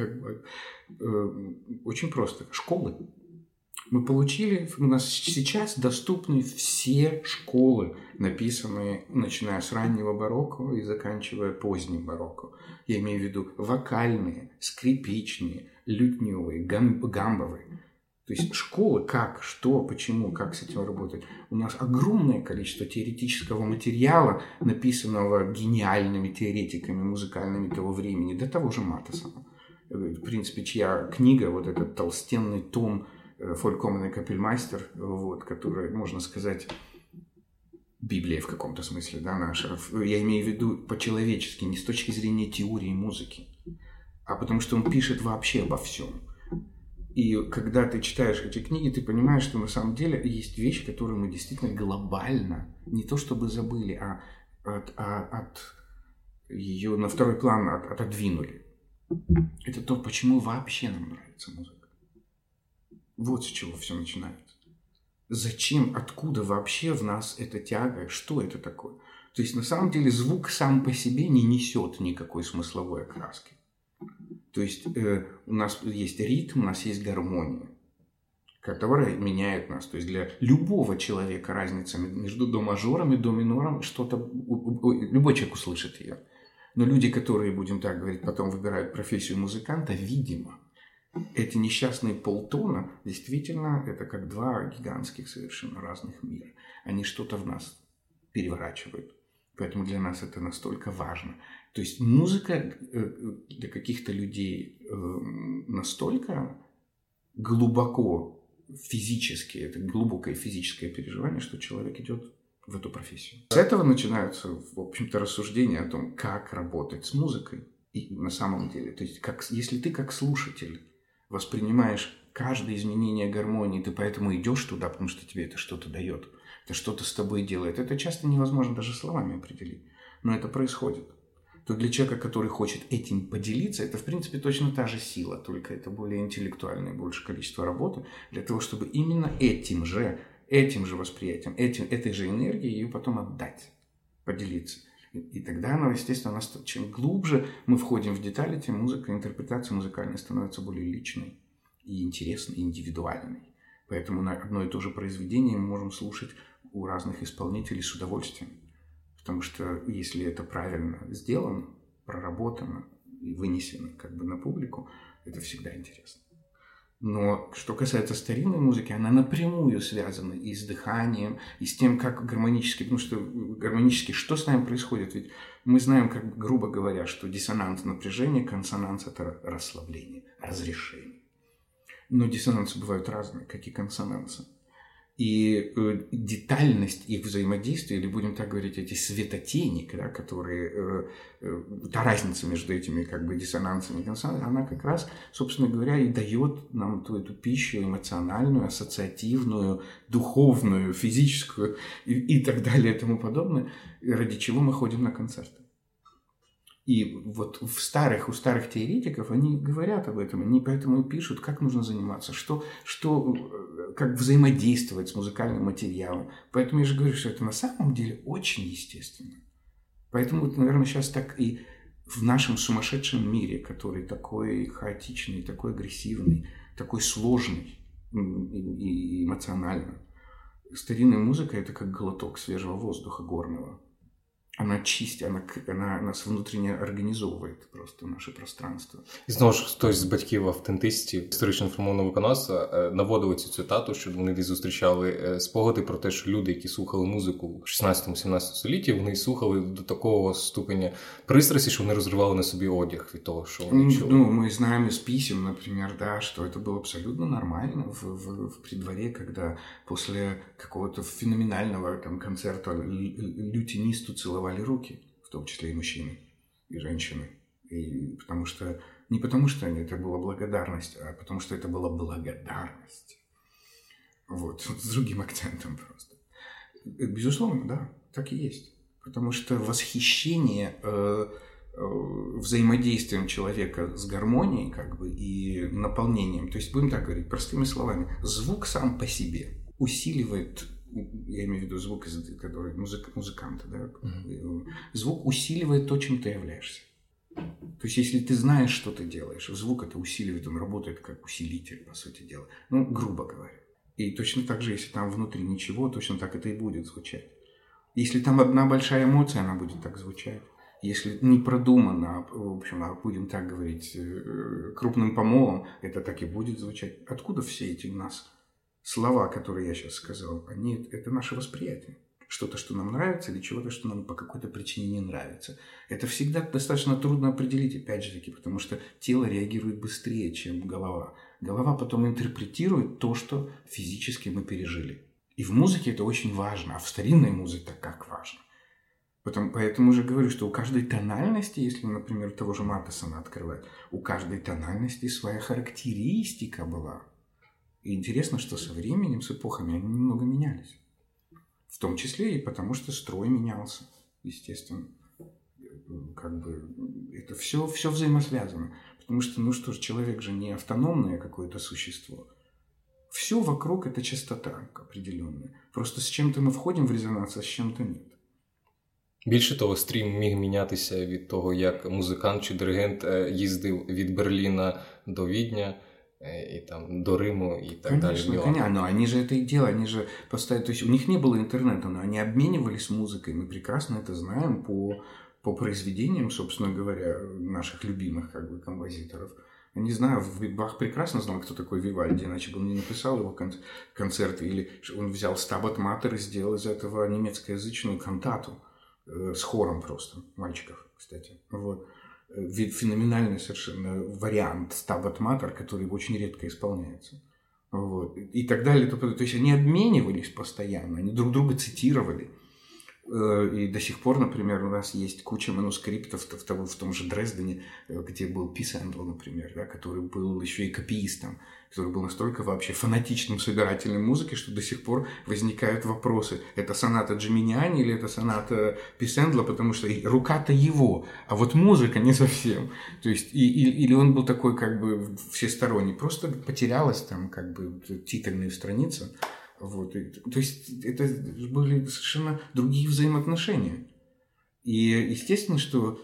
Очень просто. Школы. Мы получили, у нас сейчас доступны все школы, написанные, начиная с раннего барокко и заканчивая поздним барокко. Я имею в виду вокальные, скрипичные, лютневые, гамбовые. То есть школы как, что, почему, как с этим работать. У нас огромное количество теоретического материала, написанного гениальными теоретиками музыкальными того времени, до того же Маттесона. В принципе, чья книга, вот этот толстенный том «Фолькомный капельмайстер», вот, который, можно сказать, Библия в каком-то смысле, да, наша. Я имею в виду по-человечески, не с точки зрения теории музыки, а потому что он пишет вообще обо всем. И когда ты читаешь эти книги, ты понимаешь, что на самом деле есть вещи, которые мы действительно глобально, не то чтобы забыли, а от ее на второй план отодвинули. Это то, почему вообще нам нравится музыка. Вот с чего все начинается. Зачем, откуда вообще в нас эта тяга, что это такое? То есть, на самом деле, звук сам по себе не несет никакой смысловой окраски. То есть, у нас есть ритм, у нас есть гармония, которая меняет нас. То есть, для любого человека разница между до мажором и до минором, что-то, любой человек услышит ее. Но люди, которые, будем так говорить, потом выбирают профессию музыканта, видимо, эти несчастные полтона, действительно, это как два гигантских совершенно разных мира. Они что-то в нас переворачивают. Поэтому для нас это настолько важно. То есть музыка для каких-то людей настолько глубоко физически, это глубокое физическое переживание, что человек идет в эту профессию. С этого начинаются, в общем-то, рассуждения о том, как работать с музыкой. И на самом деле, то есть как, если ты как слушатель воспринимаешь каждое изменение гармонии, ты поэтому идешь туда, потому что тебе это что-то дает, это что-то с тобой делает. Это часто невозможно даже словами определить, но это происходит. То для человека, который хочет этим поделиться, это, в принципе, точно та же сила, только это более интеллектуальное, больше количество работы, для того, чтобы именно этим же восприятием, этой же энергией ее потом отдать, поделиться. И тогда она, естественно, чем глубже мы входим в детали, тем музыка, интерпретация музыкальная становится более личной и интересной, и индивидуальной. Поэтому на одно и то же произведение мы можем слушать у разных исполнителей с удовольствием. Потому что если это правильно сделано, проработано и вынесено как бы на публику, это всегда интересно. Но что касается старинной музыки, она напрямую связана и с дыханием, и с тем, как гармонически, потому что гармонически что с нами происходит? Ведь мы знаем, как, грубо говоря, что диссонанс – напряжение, консонанс – это расслабление, разрешение. Но диссонансы бывают разные, как и консонансы. И детальность их взаимодействия, или, будем так говорить, эти светотени, да, которые, та разница между этими как бы диссонансами и консонансами, она как раз, собственно говоря, и дает нам эту пищу эмоциональную, ассоциативную, духовную, физическую и так далее и тому подобное, ради чего мы ходим на концерты. И вот у старых теоретиков они говорят об этом, они поэтому и пишут, как нужно заниматься, как взаимодействовать с музыкальным материалом. Поэтому я же говорю, что это на самом деле очень естественно. Поэтому, наверное, сейчас так и в нашем сумасшедшем мире, который такой хаотичный, такой агрессивный, такой сложный и эмоционально, старинная музыка – это как глоток свежего воздуха горного. Она чистить, вона нас внутрішньо організовує просто наше пространство. І знову ж хтось з батьків автентистів, історично інформованого виконавця, наводили цю цитату, що вони зустрічали спогади про те, що люди, які слухали музику в 16-17 столітті, вони слухали до такого ступеня пристрасті, що вони розривали на собі одяг від того, що вони чули. Ну, ми знаємо з писем, наприклад, да, що це було абсолютно нормально в придворі, коли після якогось феноменального там концерту лютіністу цілували руки, в том числе и мужчины, и женщины. И потому что, не потому что это была благодарность, а потому что это была благодарность. Вот, с другим акцентом просто. Безусловно, да, так и есть. Потому что восхищение взаимодействием человека с гармонией как бы и наполнением, то есть будем так говорить, простыми словами, звук сам по себе усиливает. Я имею в виду звук, который музыканта, да? Mm-hmm. Звук усиливает то, чем ты являешься. То есть, если ты знаешь, что ты делаешь, звук это усиливает, он работает как усилитель, по сути дела. Ну, грубо говоря. И точно так же, если там внутри ничего, точно так это и будет звучать. Если там одна большая эмоция, она будет так звучать. Если не продумано, в общем, будем так говорить, крупным помолом, это так и будет звучать. Откуда все эти у нас... Слова, которые я сейчас сказал, это наше восприятие. Что-то, что нам нравится, или чего-то, что нам по какой-то причине не нравится. Это всегда достаточно трудно определить, опять же таки, потому что тело реагирует быстрее, чем голова. Голова потом интерпретирует то, что физически мы пережили. И в музыке это очень важно, а в старинной музыке как важно. Поэтому же говорю, что у каждой тональности, если, например, того же Маттессона открывать, у каждой тональности своя характеристика была. И интересно, что со временем, с эпохами они немного менялись. В том числе и потому, что строй менялся, естественно. Как бы это все взаимосвязано. Потому что, человек же не автономное какое-то существо. Все вокруг – это частота определенная. Просто с чем-то мы входим в резонанс, а с чем-то нет. Більше того, стрім міг мінятися від того, як музикант чи диригент їздив від Берліна до Відня, и там до Риму и так далее. Конечно, но они же это и делали, они же поставили, то есть у них не было интернета, но они обменивались музыкой, мы прекрасно это знаем по произведениям, собственно говоря, наших любимых как бы композиторов. Не знаю, Бах прекрасно знал, кто такой Вивальди, иначе бы он не написал его концерты. Или он взял стабат-матер и сделал из этого немецкоязычную кантату с хором просто, мальчиков, кстати. Вот. Феноменальный совершенно вариант стабат-матер, который очень редко исполняется. Вот. И так далее. То есть они обменивались постоянно, они друг друга цитировали. И до сих пор, например, у нас есть куча манускриптов в том же Дрездене, где был Писендл, например, да, который был еще и копиистом, который был настолько вообще фанатичным собирателем музыки, что до сих пор возникают вопросы. Это соната Джиминиани или это соната Писендла, потому что рука-то его, а вот музыка не совсем. То есть, или он был такой как бы всесторонний, просто потерялась там как бы титульная страница. Вот. То есть это были совершенно другие взаимоотношения. И естественно, что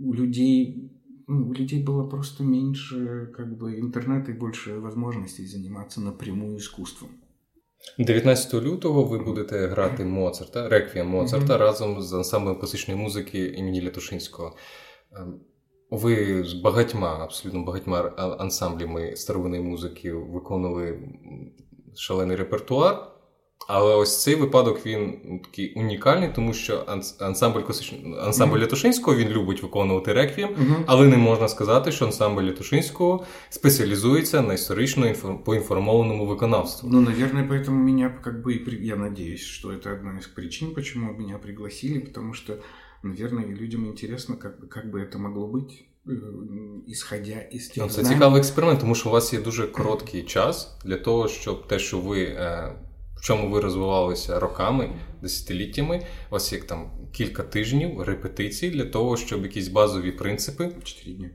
у людей было просто меньше как бы, интернета и больше возможностей заниматься напрямую искусством. 19 лютого ви будете грати Моцарта, реквієм Моцарта, разом з ансамблем класичної музики імені Лятошинського. Ви з абсолютно багатьма ансамблями старовинної музики виконували шалений репертуар, але ось цей випадок, він такий унікальний, тому що ансамбль Лятошинського, він любить виконувати реквієм, але не можна сказати, що ансамбль Лятошинського спеціалізується на історично поінформованому виконавству. Ну, наверное, поэтому меня, как бы, я надеюсь, что это одна из причин, почему меня пригласили, потому что, наверное, людям интересно, как бы это могло быть. Ісходя із тих знань. Це цікавий експеримент, тому що у вас є дуже короткий час для того, щоб те, що ви, в чому ви розвивалися роками, десятиліттями, у вас є там кілька тижнів репетицій для того, щоб якісь базові принципи...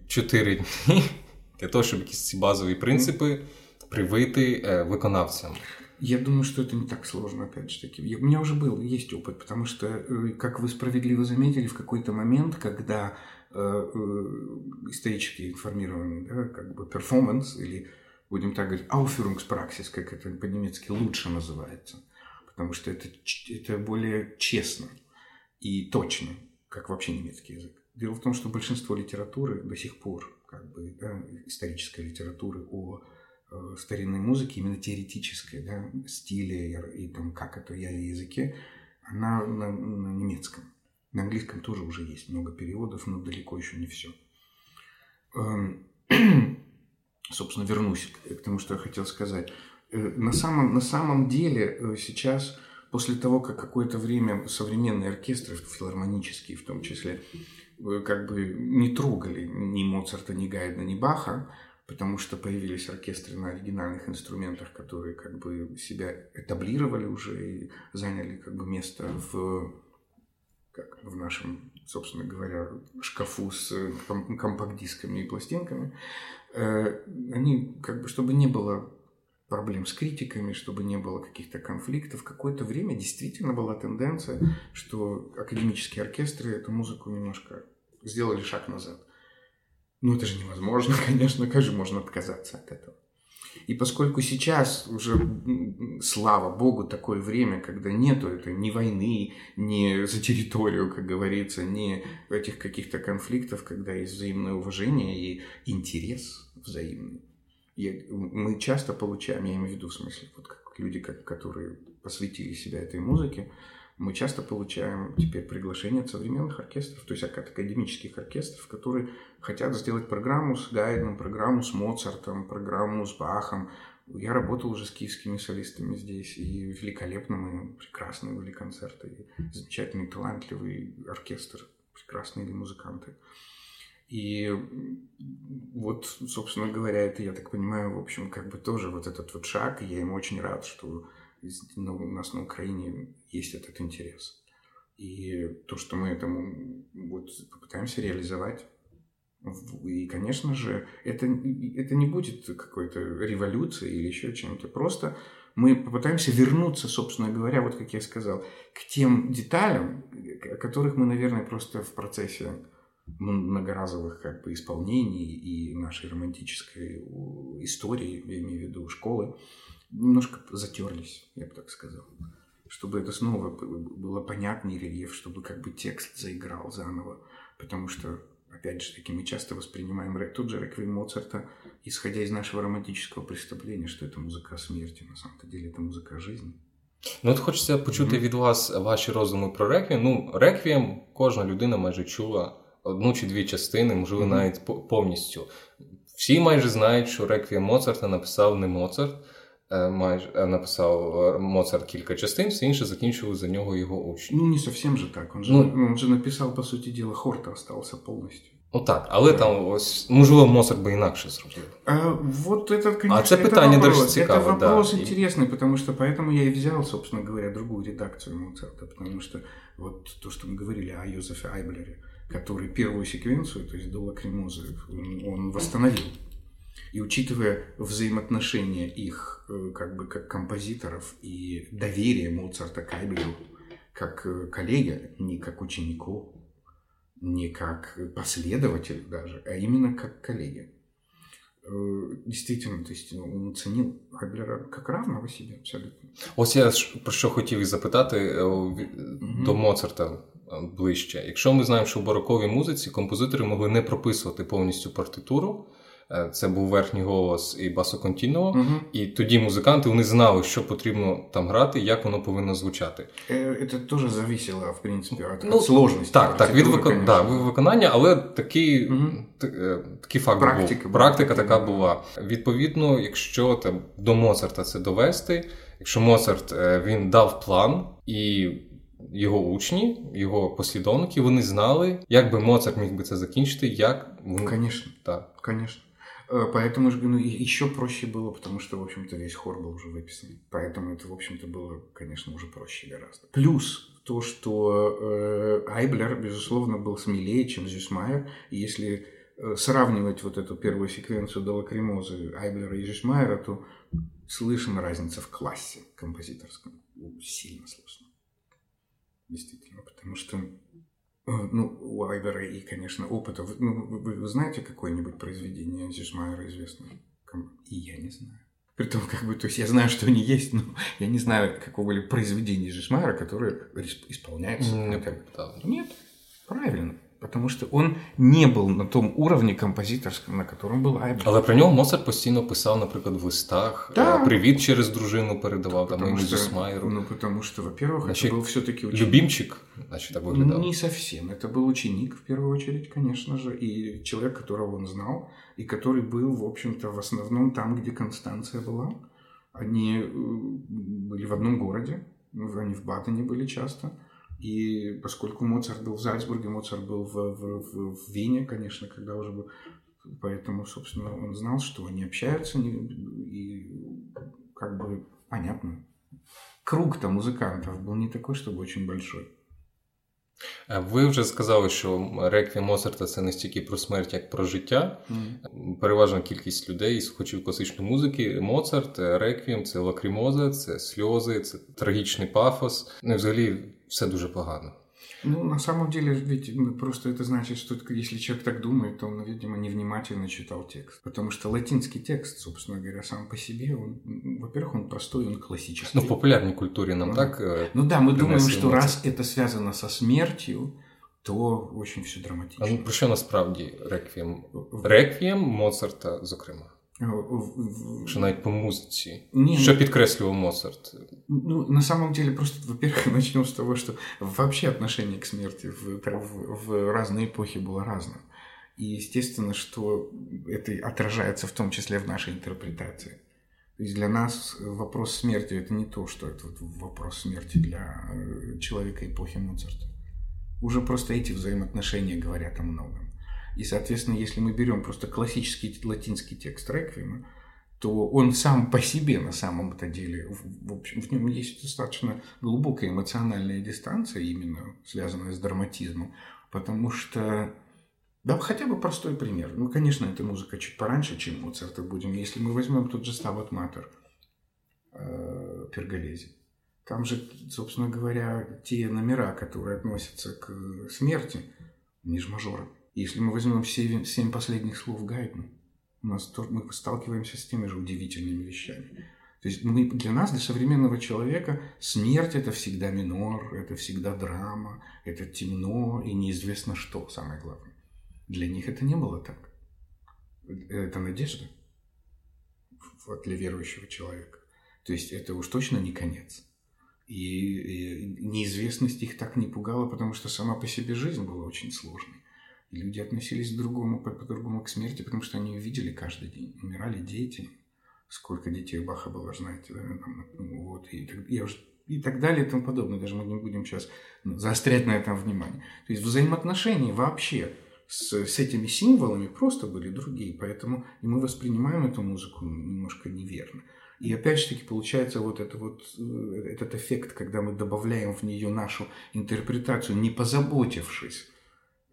4 дні. Для того, щоб якісь ці базові принципи привити виконавцям. Я думаю, что это не так сложно, опять же таки. У меня уже есть опыт, потому что, как вы справедливо заметили, в какой-то момент, когда исторически информированный, да, как бы перформанс, или, будем так говорить, Aufführungspraxis, как это по-немецки лучше называется, потому что это более честно и точно, как вообще немецкий язык. Дело в том, что большинство литературы до сих пор, как бы, да, исторической литературы о старинной музыки, именно теоретической, да, стиле и там, как это я языке, она на немецком. На английском тоже уже есть много переводов, но далеко еще не все. Собственно, вернусь к тому, что я хотел сказать. На самом деле сейчас, после того, как какое-то время современные оркестры, филармонические в том числе, как бы не трогали ни Моцарта, ни Гайдна, ни Баха, потому что появились оркестры на оригинальных инструментах, которые как бы себя этаблировали уже и заняли как бы место в нашем, собственно говоря, шкафу с компакт-дисками и пластинками. Они как бы, чтобы не было проблем с критиками, чтобы не было каких-то конфликтов, какое-то время действительно была тенденция, что академические оркестры эту музыку немножко сделали шаг назад. Ну, это же невозможно, конечно, как же можно отказаться от этого? И поскольку сейчас уже, слава богу, такое время, когда нету это ни войны, ни за территорию, как говорится, ни этих каких-то конфликтов, когда есть взаимное уважение и интерес взаимный. Мы часто получаем, я имею в виду, в смысле, вот как люди, которые посвятили себя этой музыке, мы часто получаем теперь приглашения от современных оркестров, то есть от академических оркестров, которые хотят сделать программу с Гайдном, программу с Моцартом, программу с Бахом. Я работал уже с киевскими солистами здесь, и великолепно мы прекрасно вели концерты, и замечательный, талантливый оркестр, прекрасные музыканты. И вот, собственно говоря, это, я так понимаю, в общем, как бы тоже вот этот вот шаг, и я ему очень рад, что у нас на Украине есть этот интерес. И то, что мы этому вот попытаемся реализовать. И, конечно же, это не будет какой-то революцией или еще чем-то. Просто мы попытаемся вернуться, собственно говоря, вот как я сказал, к тем деталям, о которых мы, наверное, просто в процессе многоразовых как бы исполнений и нашей романтической истории, я имею в виду школы, немножко затерлись, я бы так сказал, чтобы это снова было понятнее рельеф, чтобы как бы текст заиграл заново, потому что опять же таки, мы часто воспринимаем тот же реквием Моцарта, исходя из нашего романтического представления, что это музыка смерти, на самом-то деле это музыка жизни. Ну, от хочеться почути від вас ваші роздуми про реквієм. Ну, реквієм кожна людина майже чула одну чи дві частини, можливо, навіть повністю. Всі майже знають, що реквієм Моцарта написав не Моцарт, написав Моцарт кілька частин, все інше закінчили за нього його учні. Ну, не зовсім же так. Він же написав, по суті діла, хорта залишився повністю. Отак, але там, ось, можливо, Моцарт би інакше зробив. Вот это, конечно, це питання дуже цікаве. Це вопрос интересный, потому что поэтому я и взял, собственно говоря, другую редакцию Моцарта, потому что вот то, что мы говорили о Йозефе Айблере, который первую секвенцию, то есть до лакримозы, он восстановил. И учитывая взаимоотношения их как бы как композиторов и доверие Моцарта к Айблеру как коллеге, не как ученику, не как последователь даже, а именно как коллеги. Действительно, то есть он ценил Айблера как равного себе абсолютно. Ось я про що хотів і запитати до Моцарта ближче. Якщо ми знаємо, що в бароковій музиці композитори могли не прописувати повністю партитуру, це був верхній голос і басоконтінуо, і тоді музиканти, вони знали, що потрібно там грати, як воно повинно звучати. Це теж зависело, в принципі, від сложності. Так, від виконання, але такий факт був. Практика така була. Відповідно, якщо там, до Моцарта це довести, якщо Моцарт, він дав план, і його учні, його послідовники, вони знали, як би Моцарт міг би це закінчити, як... Звісно, звісно. Поэтому же, ну, еще проще было, потому что, в общем-то, весь хор был уже выписан. Поэтому это, в общем-то, было, конечно, уже проще гораздо. Плюс то, что Айблер, безусловно, был смелее, чем Зюсмайер. И если сравнивать вот эту первую секвенцию до лакримозы Айблера и Зюсмайера, то слышна разница в классе композиторском. Сильно слышно. Действительно, потому что... Ну, у Айблера и, конечно, опыта. Ну, вы знаете какое-нибудь произведение Зюсмайера известное? И я не знаю. Притом, как бы, то есть я знаю, что они есть, но я не знаю какого-либо произведения Зюсмайера, которое исполняется. Нет, правильно. Потому что он не был на том уровне композиторском, на котором был Айблер. Але про нього Моцарт постійно писав, наприклад, в листах, привіт через дружину передавав, там ім'я Зюсмайеру. Ну, потому что, во-первых, значит, это был все-таки ученик. Любимчик, значит, так выглядел. Не совсем. Это был ученик, в первую очередь, конечно же, и человек, которого он знал, и который был, в общем-то, в основном там, где Констанция была. Они были в одном городе, они в Бадене были часто. И поскольку Моцарт был в Зальцбурге, Моцарт был в Вене, конечно, когда уже был. Поэтому, собственно, он знал, что они общаются, и как бы понятно. Круг-то музыкантов был не такой, чтобы очень большой. Ви вже сказали, що реквієм Моцарта – це не стільки про смерть, як про життя. Переважна кількість людей, слухачів класичної музики, Моцарт, реквієм – це лакримоза, це сльози, це трагічний пафос. Ну, взагалі, все дуже погано. Ну, на самом деле, ведь просто это значит, что если человек так думает, то он, видимо, невнимательно читал текст. Потому что латинский текст, собственно говоря, сам по себе, он, во-первых, он простой, он классический. Ну, в популярной культуре нам так... Ну да, мы думаем, что раз это связано со смертью, то очень все драматично. А ну, про що насправді реквієм? Реквієм Моцарта, зокрема. Що навіть по музиці. Що підкреслював Моцарт? Ну, на самом деле, просто, во-первых, начнем с того, что вообще отношение к смерти в разные эпохи было разным. И естественно, что это отражается в том числе в нашей интерпретации. То есть для нас вопрос смерти – это не то, что это вопрос смерти для человека эпохи Моцарта. Уже просто эти взаимоотношения говорят о многом. И, соответственно, если мы берем просто классический латинский текст реквиема, то он сам по себе на самом-то деле, в общем, в нем есть достаточно глубокая эмоциональная дистанция, именно связанная с драматизмом, потому что, да, хотя бы простой пример. Ну, конечно, эта музыка чуть пораньше, чем Моцарта будем. Если мы возьмем тот же «Стабат Матер» Перголези, там же, собственно говоря, те номера, которые относятся к смерти, ниж мажора. Если мы возьмем 7 последних слов Гайдна, мы сталкиваемся с теми же удивительными вещами. То есть для нас, для современного человека, смерть – это всегда минор, это всегда драма, это темно и неизвестно что, самое главное. Для них это не было так. Это надежда для верующего человека. То есть это уж точно не конец. И неизвестность их так не пугала, потому что сама по себе жизнь была очень сложной. И люди относились по-другому к смерти, потому что они ее видели каждый день. Умирали дети. Сколько детей у Баха было, знаете, да? И так далее и тому подобное. Даже мы не будем сейчас заострять на этом внимание. То есть взаимоотношения вообще с этими символами просто были другие. Поэтому и мы воспринимаем эту музыку немножко неверно. И опять же таки получается этот эффект, когда мы добавляем в нее нашу интерпретацию, не позаботившись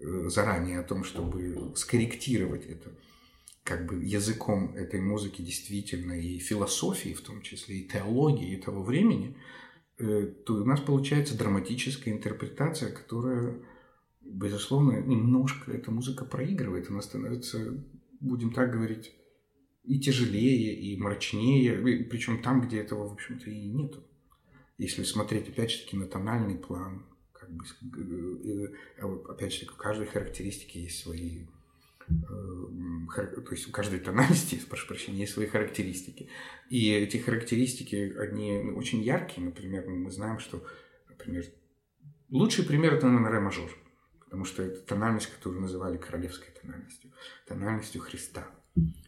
заранее о том, чтобы скорректировать это как бы языком этой музыки действительно и философии в том числе, и теологии того времени, то у нас получается драматическая интерпретация, которая, безусловно, немножко эта музыка проигрывает. Она становится, будем так говорить, и тяжелее, и мрачнее, причем там, где этого, в общем-то, и нету. Если смотреть, опять же таки, на тональный план, как бы, опять же, у каждой характеристики есть свои, то есть у каждой тональности, прошу прощения, есть свои характеристики. И эти характеристики, они очень яркие, например, мы знаем, что, например, лучший пример – это, наверное, ре-мажор, потому что это тональность, которую называли королевской тональностью, тональностью Христа.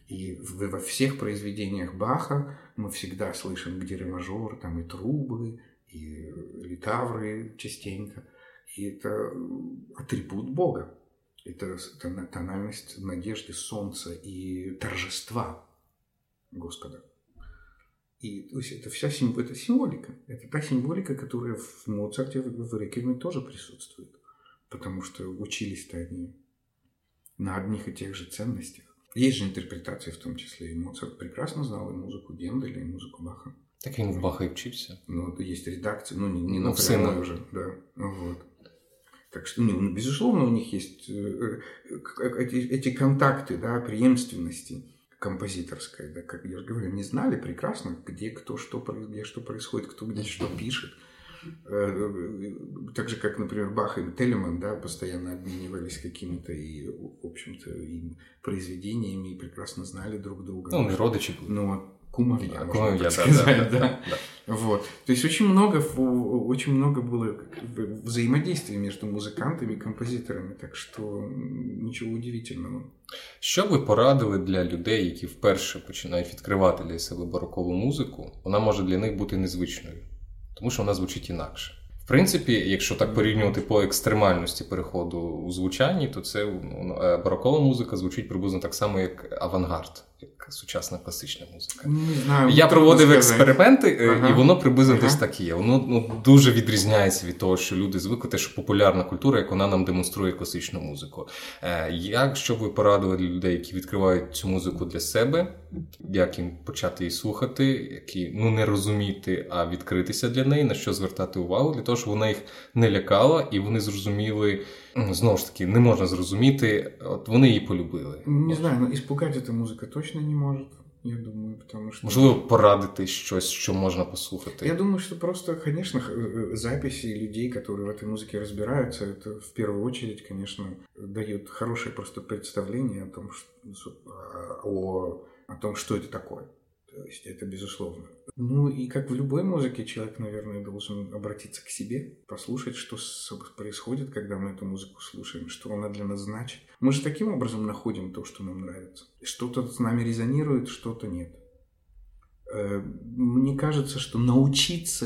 И во всех произведениях Баха мы всегда слышим, где ре-мажор, там и трубы, и литавры частенько. И это атрибут Бога. Это тональность надежды, солнца и торжества Господа. И то есть это вся это символика. Это та символика, которая в Моцарте, в Реквиеме тоже присутствует. Потому что учились-то они на одних и тех же ценностях. Есть же интерпретации, в том числе и Моцарт прекрасно знал и музыку Генделя, и музыку Баха. Так ему Баха и учился. Ну, есть редакция, не напрямую уже. Да, вот. Так что, безусловно, у них есть эти контакты, да, преемственности композиторской. Да, как я же говорю, они знали прекрасно, где кто что, где что происходит, кто где что пишет. Так же, как, например, Бах и Телеман, да, постоянно обменивались какими-то и, в общем-то, и произведениями, и прекрасно знали друг друга. Ну, и родичи были. Ну, кумовья, можно так сказать, да. Вот. То есть очень много было взаимодействия между музыкантами и композиторами, так що нічого удивительного. Що б ви порадили для людей, які вперше починають відкривати для себе барокову музику? Вона може для них бути незвичною. Тому що вона звучить інакше. В принципі, якщо так порівнювати по екстремальності переходу у звучанні, то це барокова музика звучить приблизно так само, як авангард, як сучасна класична музика. Не знаю, я проводив експерименти, ага. І воно приблизно десь так є. Воно дуже відрізняється від того, що люди звикли, те, що популярна культура, як вона нам демонструє класичну музику. Як, що б ви порадили людей, які відкривають цю музику для себе, як їм почати її слухати, які не розуміти, а відкритися для неї, на що звертати увагу, для того, щоб вона їх не лякала, і вони зрозуміли, знову ж таки, не можна зрозуміти, от вони її полюбили. Не знаю, але іспугати ця музика точно не може, я думаю, тому що... Можливо, порадити щось, що можна послухати? Я думаю, що просто, звісно, записи людей, які в цій музиці розбираються, це в першу чергу, звісно, дають хороше просто представлення о том, що це таке. То есть это безусловно. И как в любой музыке, человек, наверное, должен обратиться к себе, послушать, что происходит, когда мы эту музыку слушаем, что она для нас значит. Мы же таким образом находим то, что нам нравится. Что-то с нами резонирует, что-то нет. Мне кажется, что научиться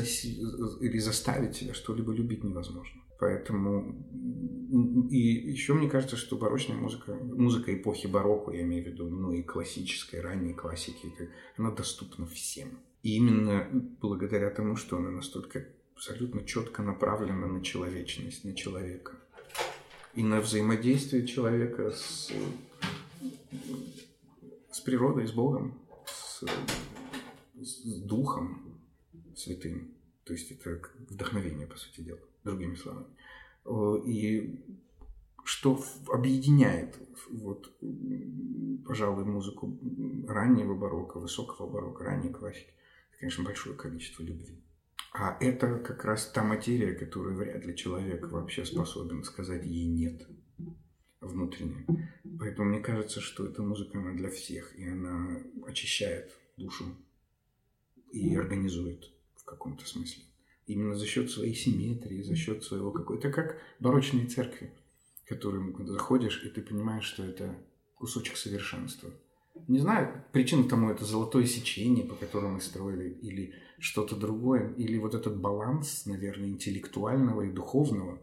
или заставить себя что-либо любить невозможно. Поэтому и еще мне кажется, что барочная музыка эпохи барокко, я имею в виду, и классической, ранней классики, она доступна всем. И именно благодаря тому, что она настолько абсолютно четко направлена на человечность, на человека. И на взаимодействие человека с природой, с Богом, с Духом Святым. То есть это вдохновение, по сути дела, другими словами. И что объединяет, пожалуй, музыку раннего барокко, высокого барокко, ранней классики, это, конечно, большое количество любви. А это как раз та материя, которую вряд ли человек вообще способен сказать ей «нет». внутренняя. Поэтому мне кажется, что эта музыка, она для всех, и она очищает душу и организует в каком-то смысле. Именно за счет своей симметрии, за счет своего какой-то... Это как барочные церкви, в которые заходишь, и ты понимаешь, что это кусочек совершенства. Не знаю, причина тому это золотое сечение, по которому мы строили, или что-то другое, или вот этот баланс, наверное, интеллектуального и духовного,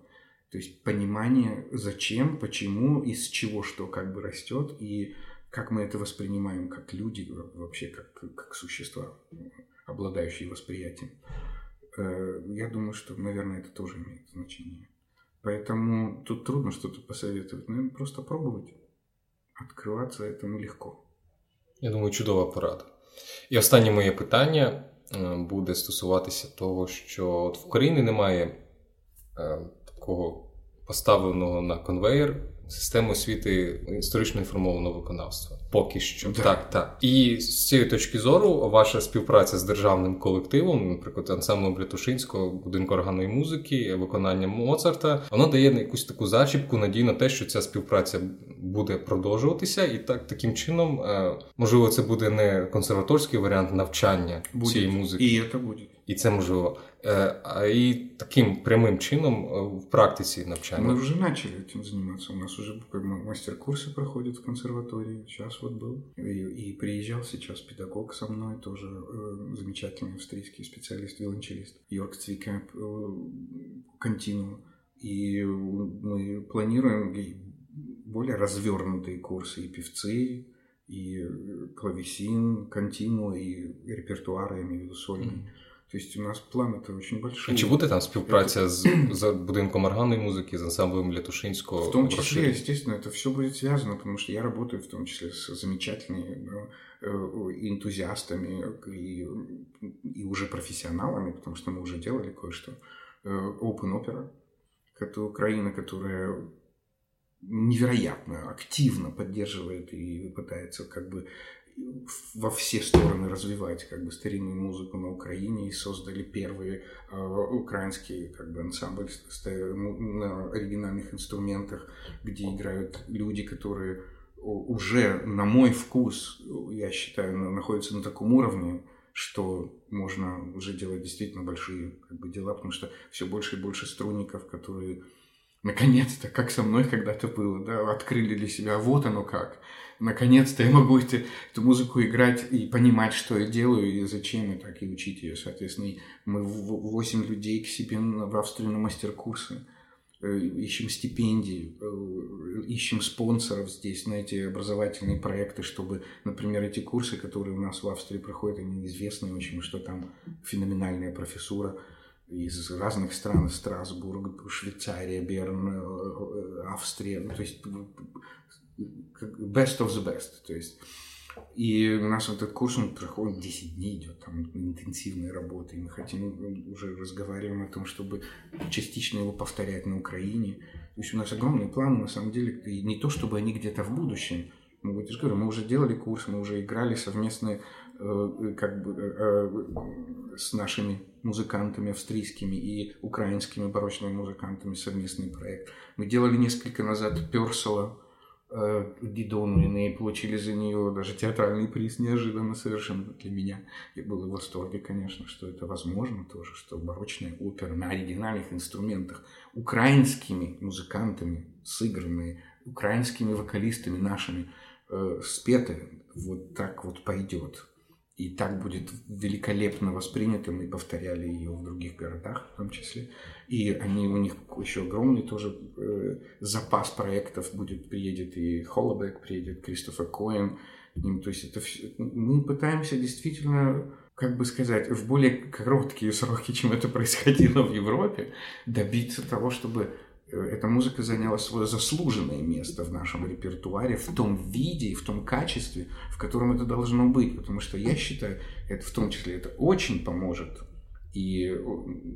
то есть понимание, зачем, почему, из чего что как бы растет, и как мы это воспринимаем как люди, вообще как существа, обладающие восприятием. Я думаю, что, наверное, это тоже имеет значение. Поэтому тут трудно что-то посоветовать. Наверное, просто пробовать. Откриватися цьому легко. Я думаю, чудова порада. І останнє моє питання буде стосуватися того, що от в Україні немає такого поставленого на конвейер системи освіти історично інформованого виконавства. Поки що. Да. Так. І з цієї точки зору ваша співпраця з державним колективом, наприклад, ансамблем Лятошинського, будинку органної музики, виконання Моцарта, воно дає якусь таку зачіпку, надію на те, що ця співпраця буде продовжуватися, і таким чином, можливо, це буде не консерваторський варіант навчання буде. Цієї музики. І це буде. І це можливо. А і таким прямим чином в практиці навчання. Ми вже почали цим займатися. У нас вже мастер-курси проходять в консерваторії. Зараз от був. І приїжджав зараз педагог со мною, теж замечательний австрійський спеціаліст, віолончеліст. Йорк Цвікеп, континуум. І ми плануємо більш розвернуті курси. І певці, і клавесин, континуум, і репертуар, я маю в виду сольний. То есть у нас планы-то очень большие. А чи буде там співпраця з будинком органної музики, з ансамблем Лятошинського? В том числе, естественно, это все будет связано, потому что я работаю в том числе с замечательными энтузиастами и уже профессионалами, потому что мы уже делали кое-что. Open Opera, Украина, которая невероятно активно поддерживает и пытается как бы во все стороны развивать как бы старинную музыку на Украине и создали первый украинский как бы ансамбль на оригинальных инструментах, где играют люди, которые уже на мой вкус, я считаю, находятся на таком уровне, что можно уже делать действительно большие как бы дела, потому что все больше и больше струнников, которые наконец-то, как со мной когда-то было, да, открыли для себя, вот оно как. Наконец-то я могу эту музыку играть и понимать, что я делаю, и зачем, и так, и учить ее. Соответственно, мы 8 людей к себе в Австрию на мастер-курсы. Ищем стипендии, ищем спонсоров здесь на эти образовательные проекты, чтобы, например, эти курсы, которые у нас в Австрии проходят, они известны очень, что там феноменальная профессура. Из разных стран, Страсбург, Швейцария, Берн, Австрия, то есть best of the best, то есть, и у нас вот этот курс, он проходит 10 дней, идет там интенсивная работа, и мы хотим, уже разговариваем о том, чтобы частично его повторять на Украине, то есть у нас огромные планы, на самом деле, и не то, чтобы они где-то в будущем, ну, я же говорю, мы уже делали курс, мы уже играли совместные, как бы, с нашими музыкантами австрийскими и украинскими барочными музыкантами совместный проект. Мы делали несколько назад Персола Дидону, и получили за нее даже театральный приз, неожиданно совершенно для меня. Я был в восторге, конечно, что это возможно тоже, что барочная опера на оригинальных инструментах украинскими музыкантами сыгранные, украинскими вокалистами нашими спеты вот так вот пойдет. И так будет великолепно воспринято. Мы повторяли ее в других городах в том числе. И у них еще огромный тоже запас проектов будет. Приедет и Холлбек, приедет Кристофер Коэн. То есть это все, мы пытаемся действительно, как бы сказать, в более короткие сроки, чем это происходило в Европе, добиться того, чтобы эта музыка заняла свое заслуженное место в нашем репертуаре, в том виде и в том качестве, в котором это должно быть. Потому что я считаю, это в том числе это очень поможет и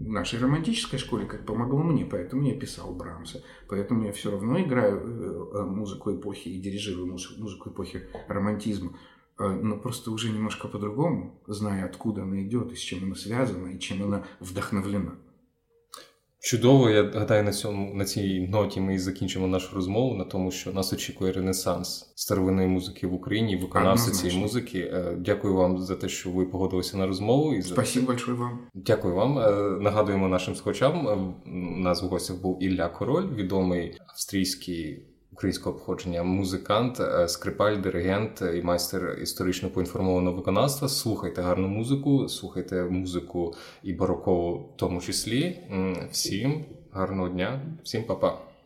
нашей романтической школе, как помогло мне. Поэтому я писал Брамса. Поэтому я все равно играю музыку эпохи и дирижирую музыку эпохи романтизма. Но просто уже немножко по-другому, зная, откуда она идет, и с чем она связана, и чем она вдохновлена. Чудово, я гадаю, на цій ноті ми і закінчимо нашу розмову, на тому, що нас очікує ренесанс старовинної музики в Україні, виконавці цієї музики. Дякую вам за те, що ви погодилися на розмову. Спасибо большое вам. Дякую вам. Нагадуємо нашим слухачам, у нас в гостях був Ілля Король, відомий австрійський українського походження музикант, скрипаль, диригент і майстер історично поінформованого виконавства. Слухайте гарну музику, слухайте музику і барокову в тому числі. Всім гарного дня, всім па-па.